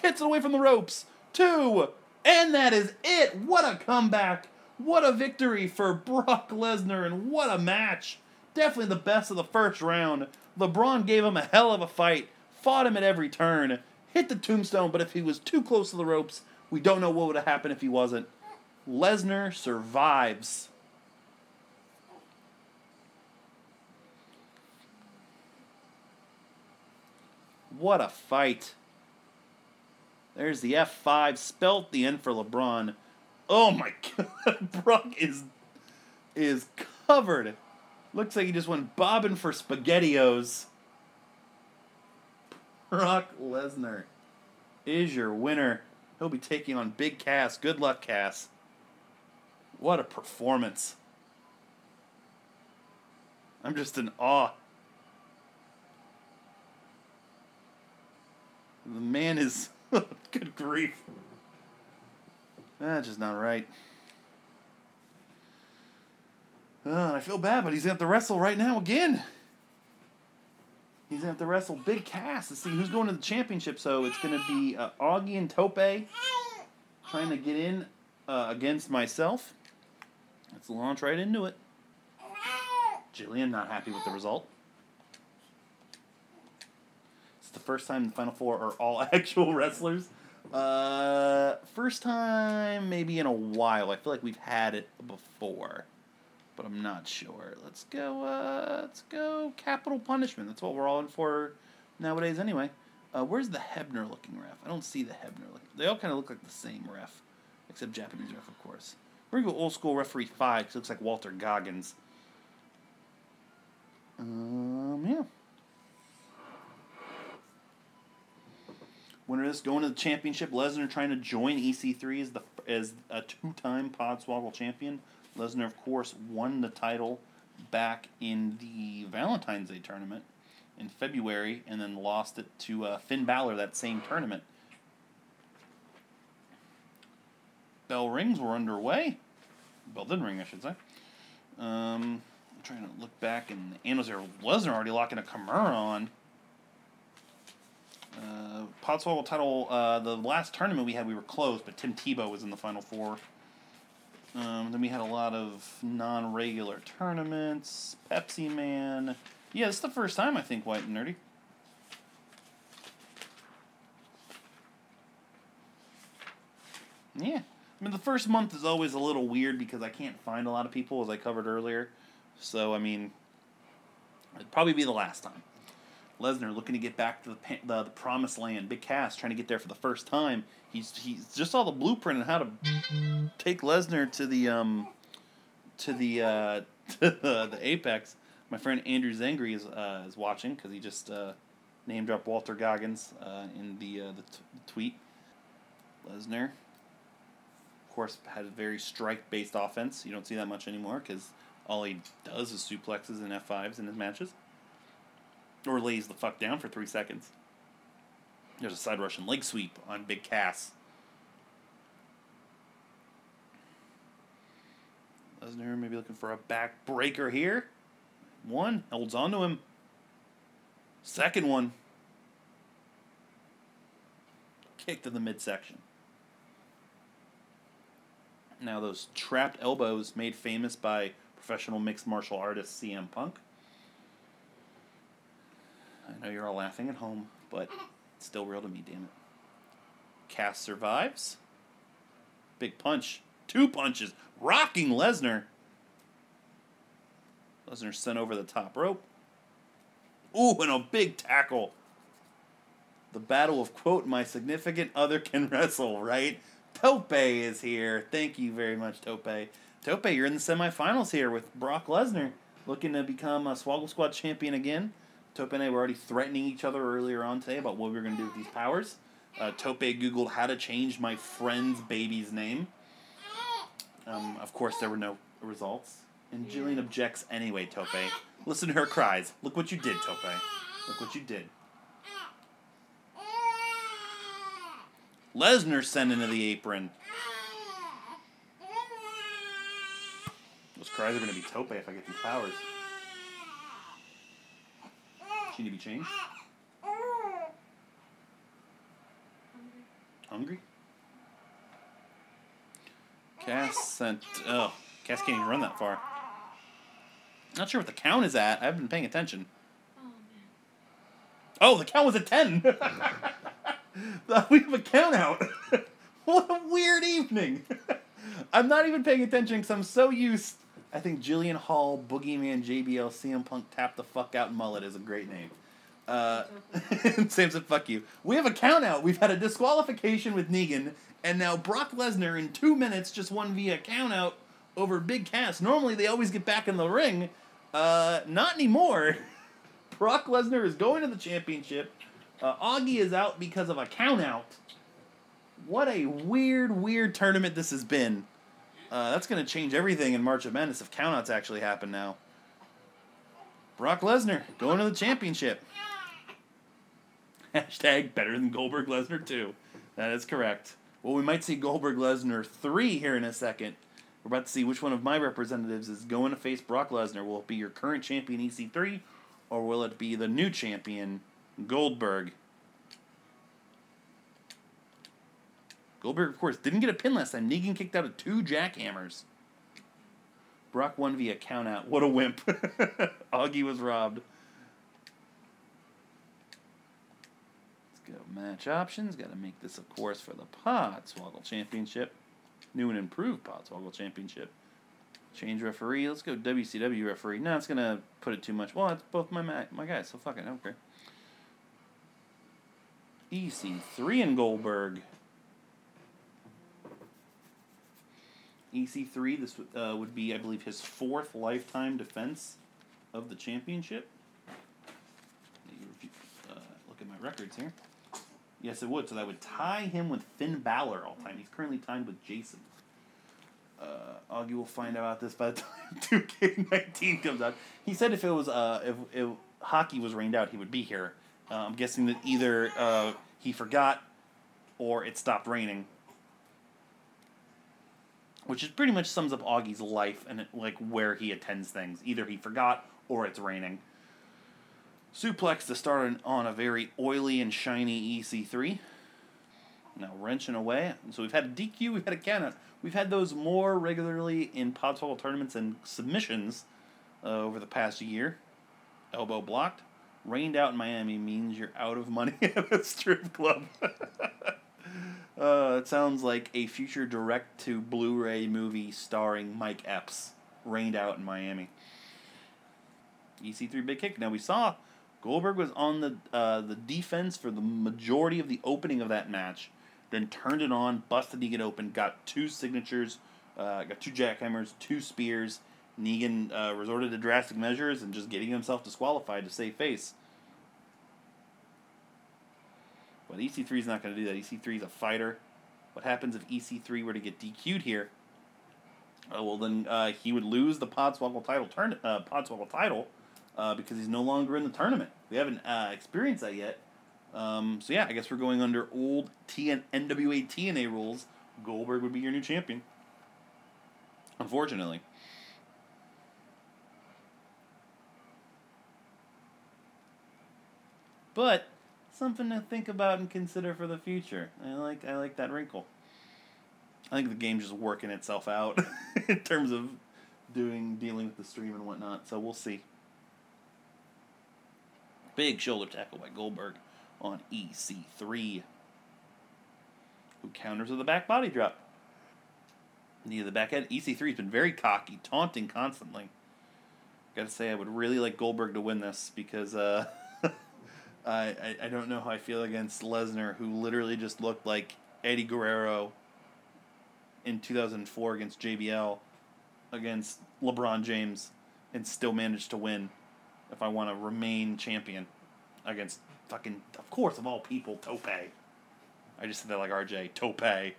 gets it away from the ropes. Two. And that is it. What a comeback. What a victory for Brock Lesnar, and what a match. Definitely the best of the first round. LeBron gave him a hell of a fight, fought him at every turn, hit the tombstone, but if he was too close to the ropes, we don't know what would have happened if he wasn't. Lesnar survives. What a fight. There's the F five, spelt the end for LeBron. Oh my God, Brock is is covered. Looks like he just went bobbing for SpaghettiOs. Brock Lesnar is your winner. He'll be taking on Big Cass. Good luck, Cass. What a performance. I'm just in awe. The man is... good grief. That's just not right. Uh, I feel bad, but he's going to have to wrestle right now again. He's going to have to wrestle Big Cass to see who's going to the championship. So it's going to be uh, Augie and Tope trying to get in uh, against myself. Let's launch right into it. Jillian not happy with the result. It's the first time the Final Four are all actual wrestlers. Uh, first time maybe in a while. I feel like we've had it before, but I'm not sure. Let's go, uh, let's go capital punishment. That's what we're all in for nowadays anyway. Uh, where's the Hebner looking ref? I don't see the Hebner looking. They all kind of look like the same ref, except Japanese ref, of course. We're going to go old school referee five, because it looks like Walter Goggins. Um, yeah. Winner is going to the championship. Lesnar trying to join E C three as the as a two-time Podswoggle champion. Lesnar, of course, won the title back in the Valentine's Day tournament in February, and then lost it to uh, Finn Balor that same tournament. Bell rings were underway. Bell didn't ring, I should say. Um, I'm trying to look back, and the analysts are Lesnar already locking a Kimura on. Uh, Podswoggle title, uh, the last tournament we had, we were close, but Tim Tebow was in the Final Four. Um, then we had a lot of non-regular tournaments. Pepsi Man. Yeah, this is the first time, I think, White and Nerdy. Yeah. I mean, the first month is always a little weird because I can't find a lot of people, as I covered earlier. So, I mean, it'd probably be the last time. Lesnar looking to get back to the the, the promised land. Big Cass trying to get there for the first time. He's he's just saw the blueprint on how to take Lesnar to the um to the uh to the, the apex. My friend Andrew Zengri is uh is watching because he just uh name dropped Walter Goggins uh in the uh, the, t- the tweet. Lesnar, of course, had a very strike based offense. You don't see that much anymore because all he does is suplexes and F fives in his matches. Or lays the fuck down for three seconds. There's a side Russian leg sweep on Big Cass. Lesnar maybe looking for a back breaker here. One. Holds on to him. Second one. Kick to the midsection. Now those trapped elbows made famous by professional mixed martial artist C M Punk. I know you're all laughing at home, but it's still real to me, damn it. Cass survives. Big punch. Two punches. Rocking Lesnar. Lesnar sent over the top rope. Ooh, and a big tackle. The battle of, quote, my significant other can wrestle, right? Tope is here. Thank you very much, Tope. Tope, you're in the semifinals here with Brock Lesnar, looking to become a Swoggle Squad champion again. Tope and I were already threatening each other earlier on today about what we were going to do with these powers. Uh, Tope Googled how to change my friend's baby's name. Um, of course, there were no results. And Jillian objects anyway, Tope. Listen to her cries. Look what you did, Tope. Look what you did. Lesnar sent into the apron. Those cries are going to be Tope if I get these powers. She need to be changed. Hungry? Cass sent... Oh, Cass can't even run that far. Not sure what the count is at. I haven't been paying attention. Oh, man. Oh, the count was at ten! We have a count out! What a weird evening! I'm not even paying attention because I'm so used... I think Jillian Hall, Boogeyman, J B L, C M Punk, Tap the Fuck Out, Mullet is a great name. Uh, Sam said, fuck you. We have a count out. We've had a disqualification with Negan, and now Brock Lesnar in two minutes just won via count out over Big Cass. Normally they always get back in the ring. Uh, not anymore. Brock Lesnar is going to the championship. Uh, Augie is out because of a count out. What a weird, weird tournament this has been. Uh, that's going to change everything in March of Madness if countouts actually happen now. Brock Lesnar going to the championship. Hashtag better than Goldberg Lesnar two. That is correct. Well, we might see Goldberg Lesnar three here in a second. We're about to see which one of my representatives is going to face Brock Lesnar. Will it be your current champion E C three, or will it be the new champion Goldberg? Goldberg, of course, didn't get a pin last time. Negan kicked out of two jackhammers. Brock won via countout. What a wimp. Augie was robbed. Let's go. Match options. Got to make this, of course, for the Podswoggle Championship. New and improved Podswoggle Championship. Change referee. Let's go W C W referee. No, it's going to put it too much. Well, it's both my ma- my guys, so fuck it. I don't care. E C three and Goldberg. E C three, this uh, would be, I believe, his fourth lifetime defense of the championship. Uh, look at my records here. Yes, it would. So that would tie him with Finn Balor all time. He's currently tied with Jason. Uh, Augie will find out about this by the time two K nineteen comes out. He said if it was uh, if, if hockey was rained out, he would be here. Uh, I'm guessing that either uh, he forgot or it stopped raining. Which is pretty much sums up Augie's life and, like, where he attends things. Either he forgot or it's raining. Suplex to start on a very oily and shiny E C three. Now wrenching away. So we've had a D Q, we've had a countout. We've had those more regularly in Podswoggle tournaments and submissions uh, over the past year. Elbow blocked. Rained out in Miami means you're out of money at a strip club. uh, it sounds like a future direct-to-Blu-ray movie starring Mike Epps. Rained out in Miami. E C three big kick. Now we saw Goldberg was on the uh, the defense for the majority of the opening of that match, then turned it on, busted Negan open, got two signatures, uh, got two jackhammers, two spears. Negan uh, resorted to drastic measures and just getting himself disqualified to save face. But E C three is not going to do that. E C three is a fighter. What happens if E C three were to get D Q'd here? Uh, well, then uh, he would lose the Podswoggle title, turn- uh, Podswoggle title uh, because he's no longer in the tournament. We haven't uh, experienced that yet. Um, so, yeah, I guess we're going under old T N- N W A T N A rules. Goldberg would be your new champion. Unfortunately. But something to think about and consider for the future. I like I like that wrinkle. I think the game's just working itself out in terms of doing dealing with the stream and whatnot. So we'll see. Big shoulder tackle by Goldberg on E C three, who counters with a back body drop. Knee to the back head. E C three's been very cocky, taunting constantly. Gotta say, I would really like Goldberg to win this because. Uh, I, I don't know how I feel against Lesnar, who literally just looked like Eddie Guerrero in two thousand four against J B L against LeBron James and still managed to win if I want to remain champion against fucking, of course, of all people, Tope. I just said that like R J. Tope.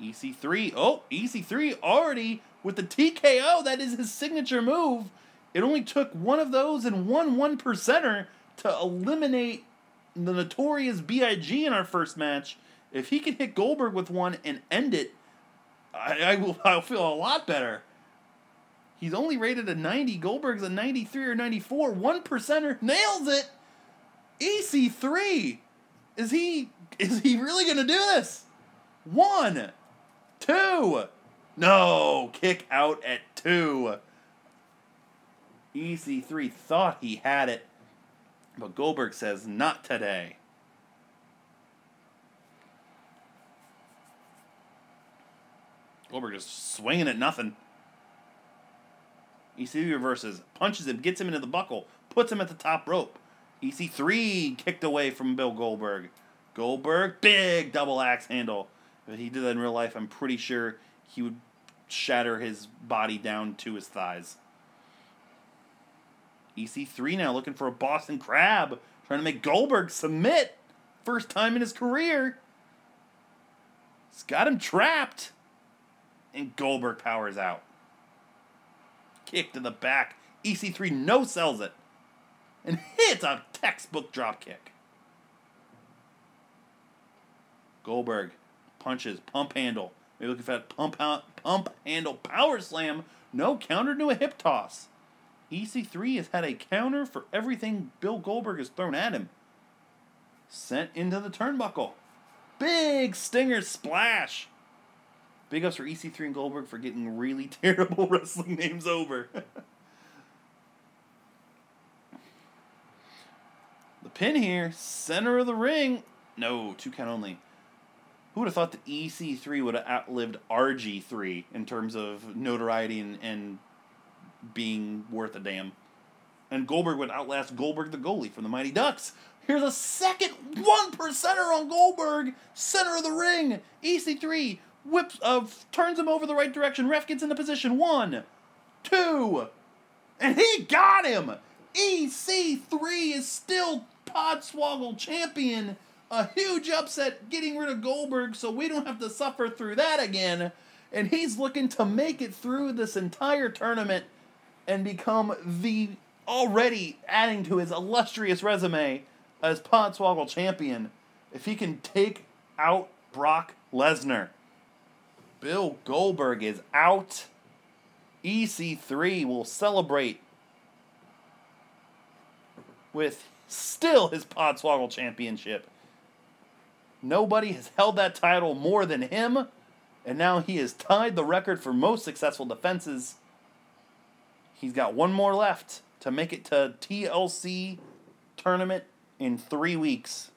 E C three. Oh, E C three already with the T K O. That is his signature move. It only took one of those and one one-percenter to eliminate the Notorious B I G in our first match. If he can hit Goldberg with one and end it, I, I will I'll feel a lot better. He's only rated a ninety. Goldberg's a ninety-three or ninety-four. One-percenter nails it. E C three. Is he is he really going to do this? One. Two. No. Kick out at two. E C three thought he had it, but Goldberg says, not today. Goldberg just swinging at nothing. E C three reverses, punches him, gets him into the buckle, puts him at the top rope. E C three kicked away from Bill Goldberg. Goldberg, big double axe handle. If he did that in real life, I'm pretty sure he would shatter his body down to his thighs. E C three now looking for a Boston Crab, trying to make Goldberg submit. First time in his career. It's got him trapped. And Goldberg powers out. Kick to the back. E C three no-sells it. And hits a textbook dropkick. Goldberg punches, pump handle. Maybe looking for that pump, pump handle power slam. No counter to a hip toss. E C three has had a counter for everything Bill Goldberg has thrown at him. Sent into the turnbuckle. Big stinger splash. Big ups for E C three and Goldberg for getting really terrible wrestling names over. The pin here, center of the ring. No, two count only. Who would have thought that E C three would have outlived R G three in terms of notoriety and... and being worth a damn. And Goldberg would outlast Goldberg the goalie from the Mighty Ducks. Here's a second one-percenter on Goldberg. Center of the ring. E C three whips, uh, turns him over the right direction. Ref gets into position. One, two, and he got him. E C three is still Podswoggle champion. A huge upset getting rid of Goldberg so we don't have to suffer through that again. And he's looking to make it through this entire tournament and become the already adding to his illustrious resume as Podswoggle champion if he can take out Brock Lesnar. Bill Goldberg is out. E C three will celebrate with still his Podswoggle Championship. Nobody has held that title more than him, and now he has tied the record for most successful defenses. He's got one more left to make it to T L C tournament in three weeks.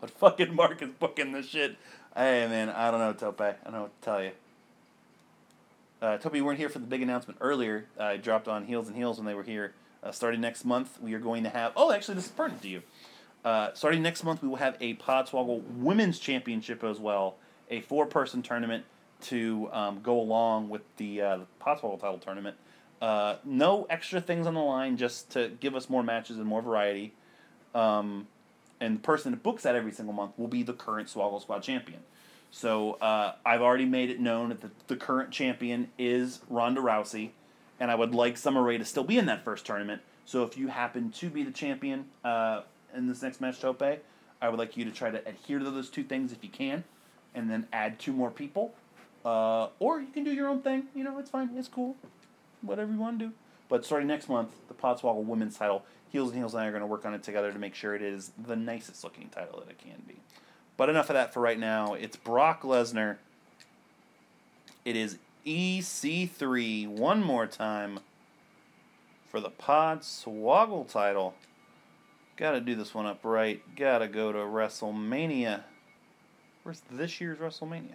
But fucking Mark is booking this shit. Hey, man, I don't know, Tope. I don't know what to tell you. Uh, Tope, you weren't here for the big announcement earlier. Uh, I dropped on Heels and Heels when they were here. Uh, starting next month, we are going to have... Oh, actually, this is pertinent to you. Uh, starting next month, we will have a Podswoggle Women's Championship as well, a four-person tournament to um, go along with the, uh, the Podswoggle title tournament. Uh, no extra things on the line, just to give us more matches and more variety. Um... And the person that books that every single month will be the current Swoggle Squad champion. So uh, I've already made it known that the, the current champion is Ronda Rousey, and I would like Summer Rae to still be in that first tournament. So if you happen to be the champion uh, in this next match, Tope, I would like you to try to adhere to those two things if you can, and then add two more people. Uh, or you can do your own thing. You know, it's fine. It's cool. Whatever you want to do. But starting next month, the Podswoggle Women's title, Heels and Heels and I are going to work on it together to make sure it is the nicest looking title that it can be. But enough of that for right now. It's Brock Lesnar. It is E C three one more time for the Podswoggle title. Got to do this one up right. Got to go to WrestleMania. Where's this year's WrestleMania?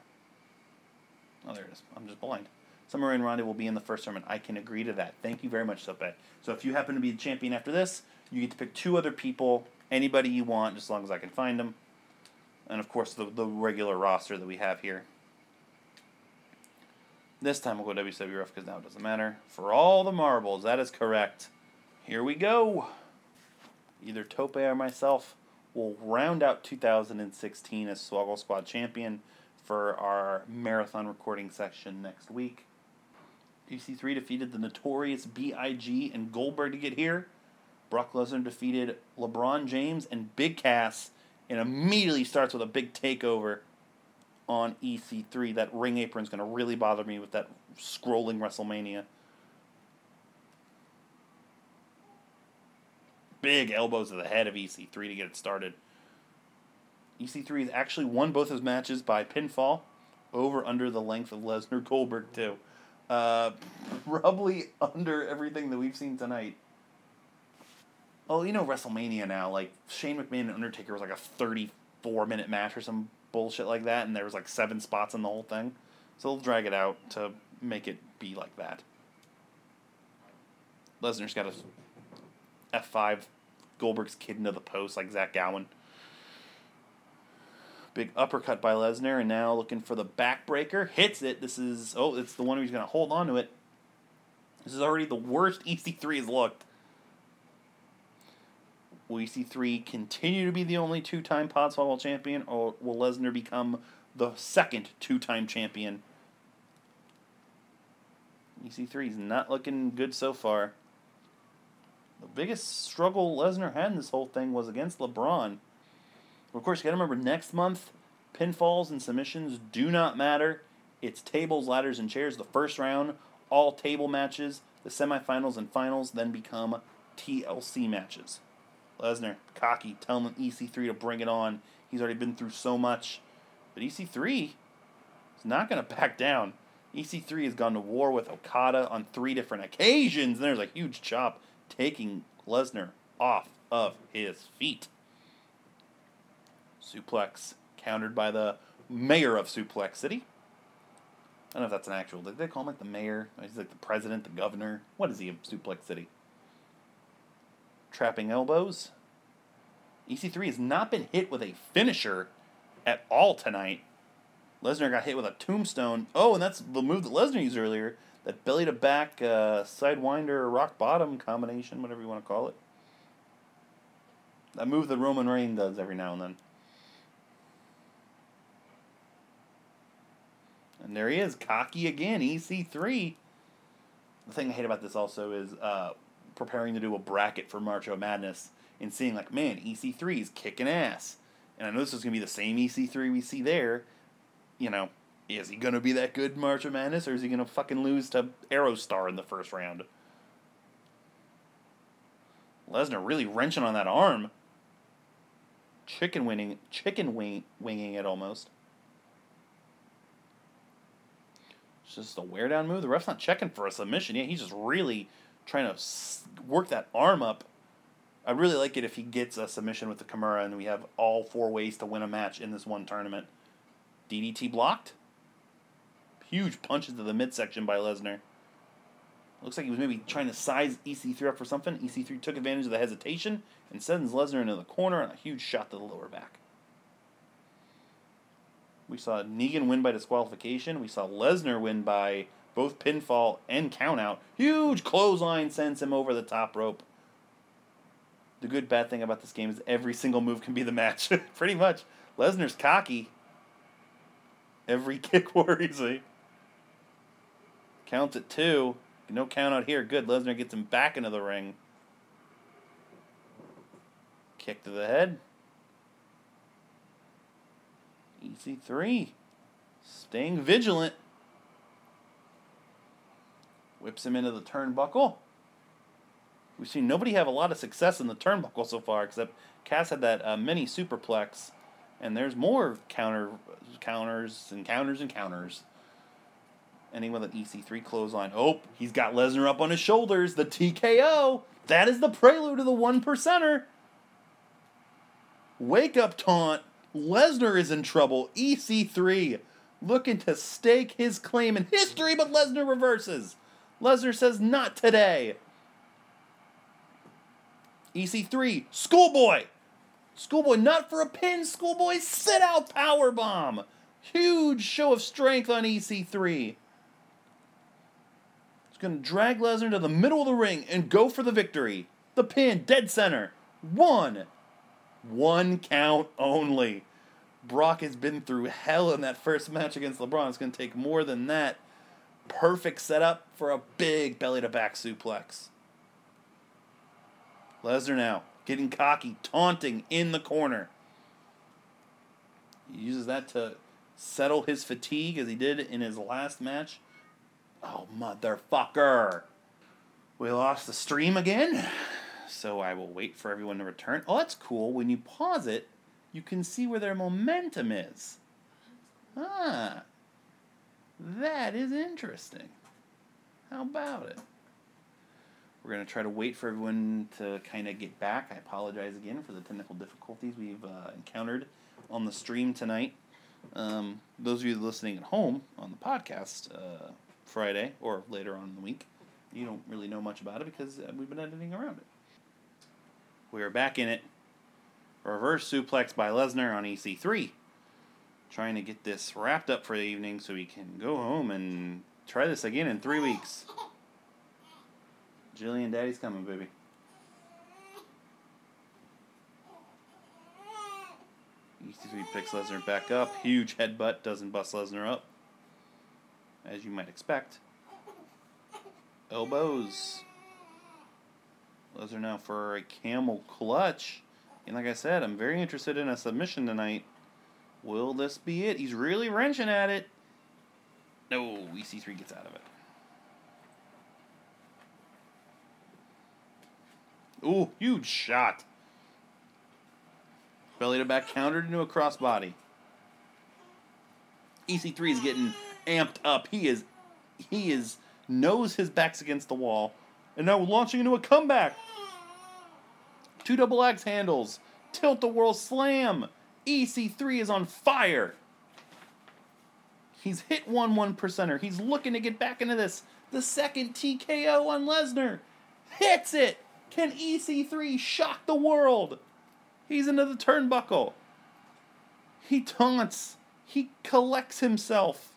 Oh, there it is. I'm just blind. Summer Rae and Ronda will be in the first tournament. I can agree to that. Thank you very much, Tope. So if you happen to be the champion after this, you get to pick two other people, anybody you want, just as long as I can find them. And, of course, the, the regular roster that we have here. This time we'll go W W F because now it doesn't matter. For all the marbles, that is correct. Here we go. Either Tope or myself will round out two thousand sixteen as Swoggle Squad champion for our marathon recording section next week. E C three defeated the Notorious B I G and Goldberg to get here. Brock Lesnar defeated LeBron James and Big Cass, and immediately starts with a big takeover on E C three. That ring apron's going to really bother me with that scrolling WrestleMania. Big elbows to the head of E C three to get it started. E C three has actually won both his matches by pinfall, over under the length of Lesnar Goldberg too. Uh, probably under everything that we've seen tonight. Oh, you know WrestleMania now, like Shane McMahon and Undertaker was like a thirty-four minute match or some bullshit like that, and there was like seven spots in the whole thing. So they'll drag it out to make it be like that. Lesnar's got his F five Goldberg's kid into the post like Zach Gowen. Big uppercut by Lesnar, and now looking for the backbreaker. Hits it. This is, oh, it's the one where he's going to hold on to it. This is already the worst E C three has looked. Will E C three continue to be the only two-time Podswoggle champion, or will Lesnar become the second two-time champion? E C three is not looking good so far. The biggest struggle Lesnar had in this whole thing was against LeBron. Of course, you got to remember, next month, pinfalls and submissions do not matter. It's tables, ladders, and chairs, the first round, all table matches, the semifinals and finals then become T L C matches. Lesnar, cocky, telling E C three to bring it on. He's already been through so much. But E C three is not going to back down. E C three has gone to war with Okada on three different occasions. There's a huge chop taking Lesnar off of his feet. Suplex, countered by the mayor of Suplex City. I don't know if that's an actual... Did they call him like the mayor? He's like the president, the governor. What is he of Suplex City? Trapping elbows. E C three has not been hit with a finisher at all tonight. Lesnar got hit with a tombstone. Oh, and that's the move that Lesnar used earlier. That belly-to-back uh, sidewinder rock-bottom combination, whatever you want to call it. That move that Roman Reigns does every now and then. And there he is, cocky again, E C three. The thing I hate about this also is uh, preparing to do a bracket for Macho Madness and seeing, like, man, E C three is kicking ass. And I know this is going to be the same E C three we see there. You know, is he going to be that good Macho Madness, or is he going to fucking lose to Aerostar in the first round? Lesnar really wrenching on that arm. Chicken winning, chicken wing, winging it almost. It's just a wear down move. The ref's not checking for a submission yet. He's just really trying to work that arm up. I'd really like it if he gets a submission with the Kimura and we have all four ways to win a match in this one tournament. D D T blocked. Huge punches to the midsection by Lesnar. Looks like he was maybe trying to size E C three up for something. E C three took advantage of the hesitation and sends Lesnar into the corner and a huge shot to the lower back. We saw Negan win by disqualification. We saw Lesnar win by both pinfall and countout. Huge clothesline sends him over the top rope. The good bad thing about this game is every single move can be the match. Pretty much. Lesnar's cocky. Every kick worries me. Counts at two. No count out here. Good. Lesnar gets him back into the ring. Kick to the head. E C three. Staying vigilant. Whips him into the turnbuckle. We've seen nobody have a lot of success in the turnbuckle so far, except Cass had that uh, mini superplex. And there's more counter counters and counters and counters. Ending with an E C three clothesline. Oh, he's got Lesnar up on his shoulders. The T K O. That is the prelude to the one percenter. Wake up taunt. Lesnar is in trouble. E C three looking to stake his claim in history, but Lesnar reverses. Lesnar says, not today. E C three, schoolboy. Schoolboy, not for a pin. Schoolboy, sit out powerbomb. Huge show of strength on E C three. He's going to drag Lesnar to the middle of the ring and go for the victory. The pin, dead center. One. One count only. Brock has been through hell in that first match against LeBron. It's going to take more than that. Perfect setup for a big belly-to-back suplex. Lesnar now getting cocky, taunting in the corner. He uses that to settle his fatigue as he did in his last match. Oh, motherfucker. We lost the stream again, so I will wait for everyone to return. Oh, that's cool. When you pause it, you can see where their momentum is. Ah, that is interesting. How about it? We're going to try to wait for everyone to kind of get back. I apologize again for the technical difficulties we've uh, encountered on the stream tonight. Um, those of you listening at home on the podcast, uh, Friday or later on in the week, you don't really know much about it because we've been editing around it. We are back in it. Reverse suplex by Lesnar on E C three. Trying to get this wrapped up for the evening so we can go home and try this again in three weeks. Jillian, Daddy's coming, baby. E C three picks Lesnar back up. Huge headbutt doesn't bust Lesnar up. As you might expect. Elbows. Lesnar now for a camel clutch. And like I said, I'm very interested in a submission tonight. Will this be it? He's really wrenching at it. No, E C three gets out of it. Ooh, huge shot. Belly to back countered into a crossbody. E C three is getting amped up. He is, he is, knows his back's against the wall. And now launching into a comeback. Two double axe handles. Tilt the world slam. E C three is on fire. He's hit one one percenter. He's looking to get back into this. The second T K O on Lesnar. Hits it. Can E C three shock the world? He's into the turnbuckle. He taunts. He collects himself.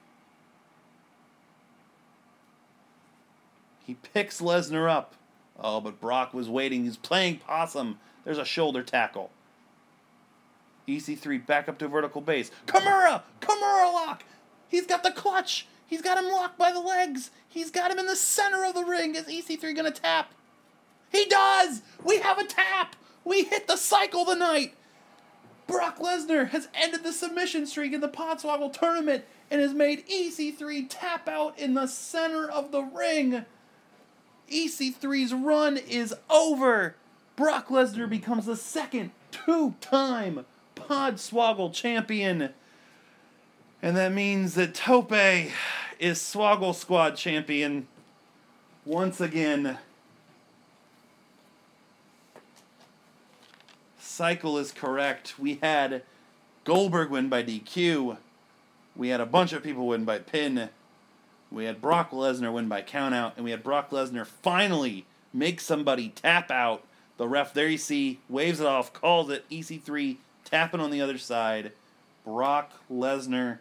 He picks Lesnar up. Oh, but Brock was waiting. He's playing possum. There's a shoulder tackle. E C three back up to vertical base. Kimura! Kimura lock! He's got the clutch! He's got him locked by the legs! He's got him in the center of the ring! Is E C three gonna tap? He does! We have a tap! We hit the cycle tonight! Brock Lesnar has ended the submission streak in the Podswoggle tournament and has made E C three tap out in the center of the ring. E C three's run is over. Brock Lesnar becomes the second two-time Podswoggle champion. And that means that Tope is Swoggle Squad champion once again. Cycle is correct. We had Goldberg win by D Q. We had a bunch of people win by pin. We had Brock Lesnar win by countout. And we had Brock Lesnar finally make somebody tap out. The ref, there you see, waves it off, calls it. E C three tapping on the other side. Brock Lesnar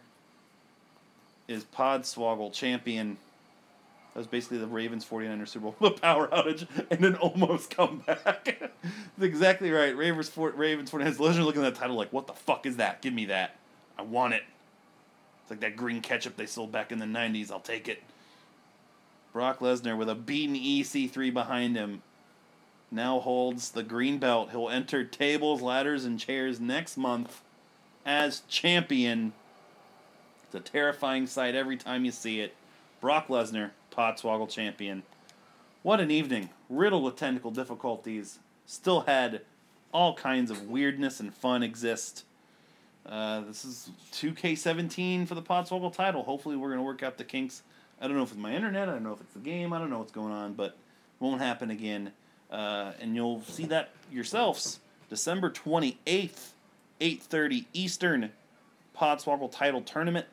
is Podswoggle champion. That was basically the Ravens 49ers Super Bowl. A power outage and an almost comeback. That's exactly right. Ravens, for, Ravens 49ers. Lesnar looking at that title like, what the fuck is that? Give me that. I want it. It's like that green ketchup they sold back in the nineties. I'll take it. Brock Lesnar with a beaten E C three behind him. Now holds the green belt. He'll enter tables, ladders, and chairs next month as champion. It's a terrifying sight every time you see it. Brock Lesnar, Podswoggle champion. What an evening. Riddled with technical difficulties. Still had all kinds of weirdness and fun exist. Uh, this is two K seventeen for the Podswoggle title. Hopefully we're going to work out the kinks. I don't know if it's my internet. I don't know if it's the game. I don't know what's going on, but it won't happen again. Uh, and you'll see that yourselves. December twenty-eighth, eight thirty Eastern, Podswoggle title tournament.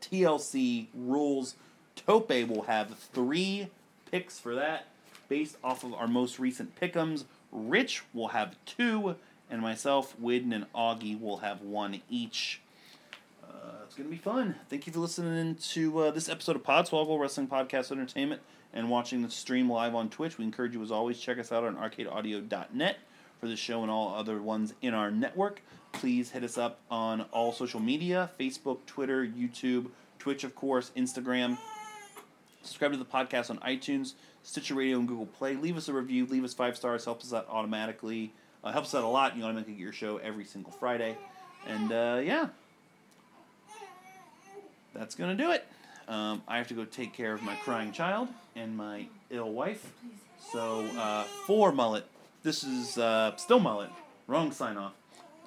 T L C rules. Tope will have three picks for that based off of our most recent pick'ems. Rich will have two, and myself, Widden, and Augie will have one each. Uh, it's going to be fun. Thank you for listening to uh, this episode of Podswoggle, Wrestling Podcast Entertainment, and watching the stream live on Twitch. We encourage you, as always, check us out on arcade audio dot net for this show and all other ones in our network. Please hit us up on all social media, Facebook, Twitter, YouTube, Twitch, of course, Instagram. Subscribe to the podcast on iTunes, Stitcher Radio, and Google Play. Leave us a review. Leave us five stars. Helps us out automatically. Uh, helps us out a lot. You automatically get your show every single Friday. And, uh, yeah. That's going to do it. Um, I have to go take care of my crying child and my ill wife. So, uh, for Mullet, this is uh, still Mullet. Wrong sign-off.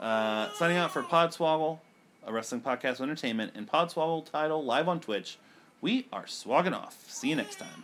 Uh, signing out for Podswoggle, a wrestling podcast entertainment, and Podswoggle title live on Twitch. We are swagging off. See you next time.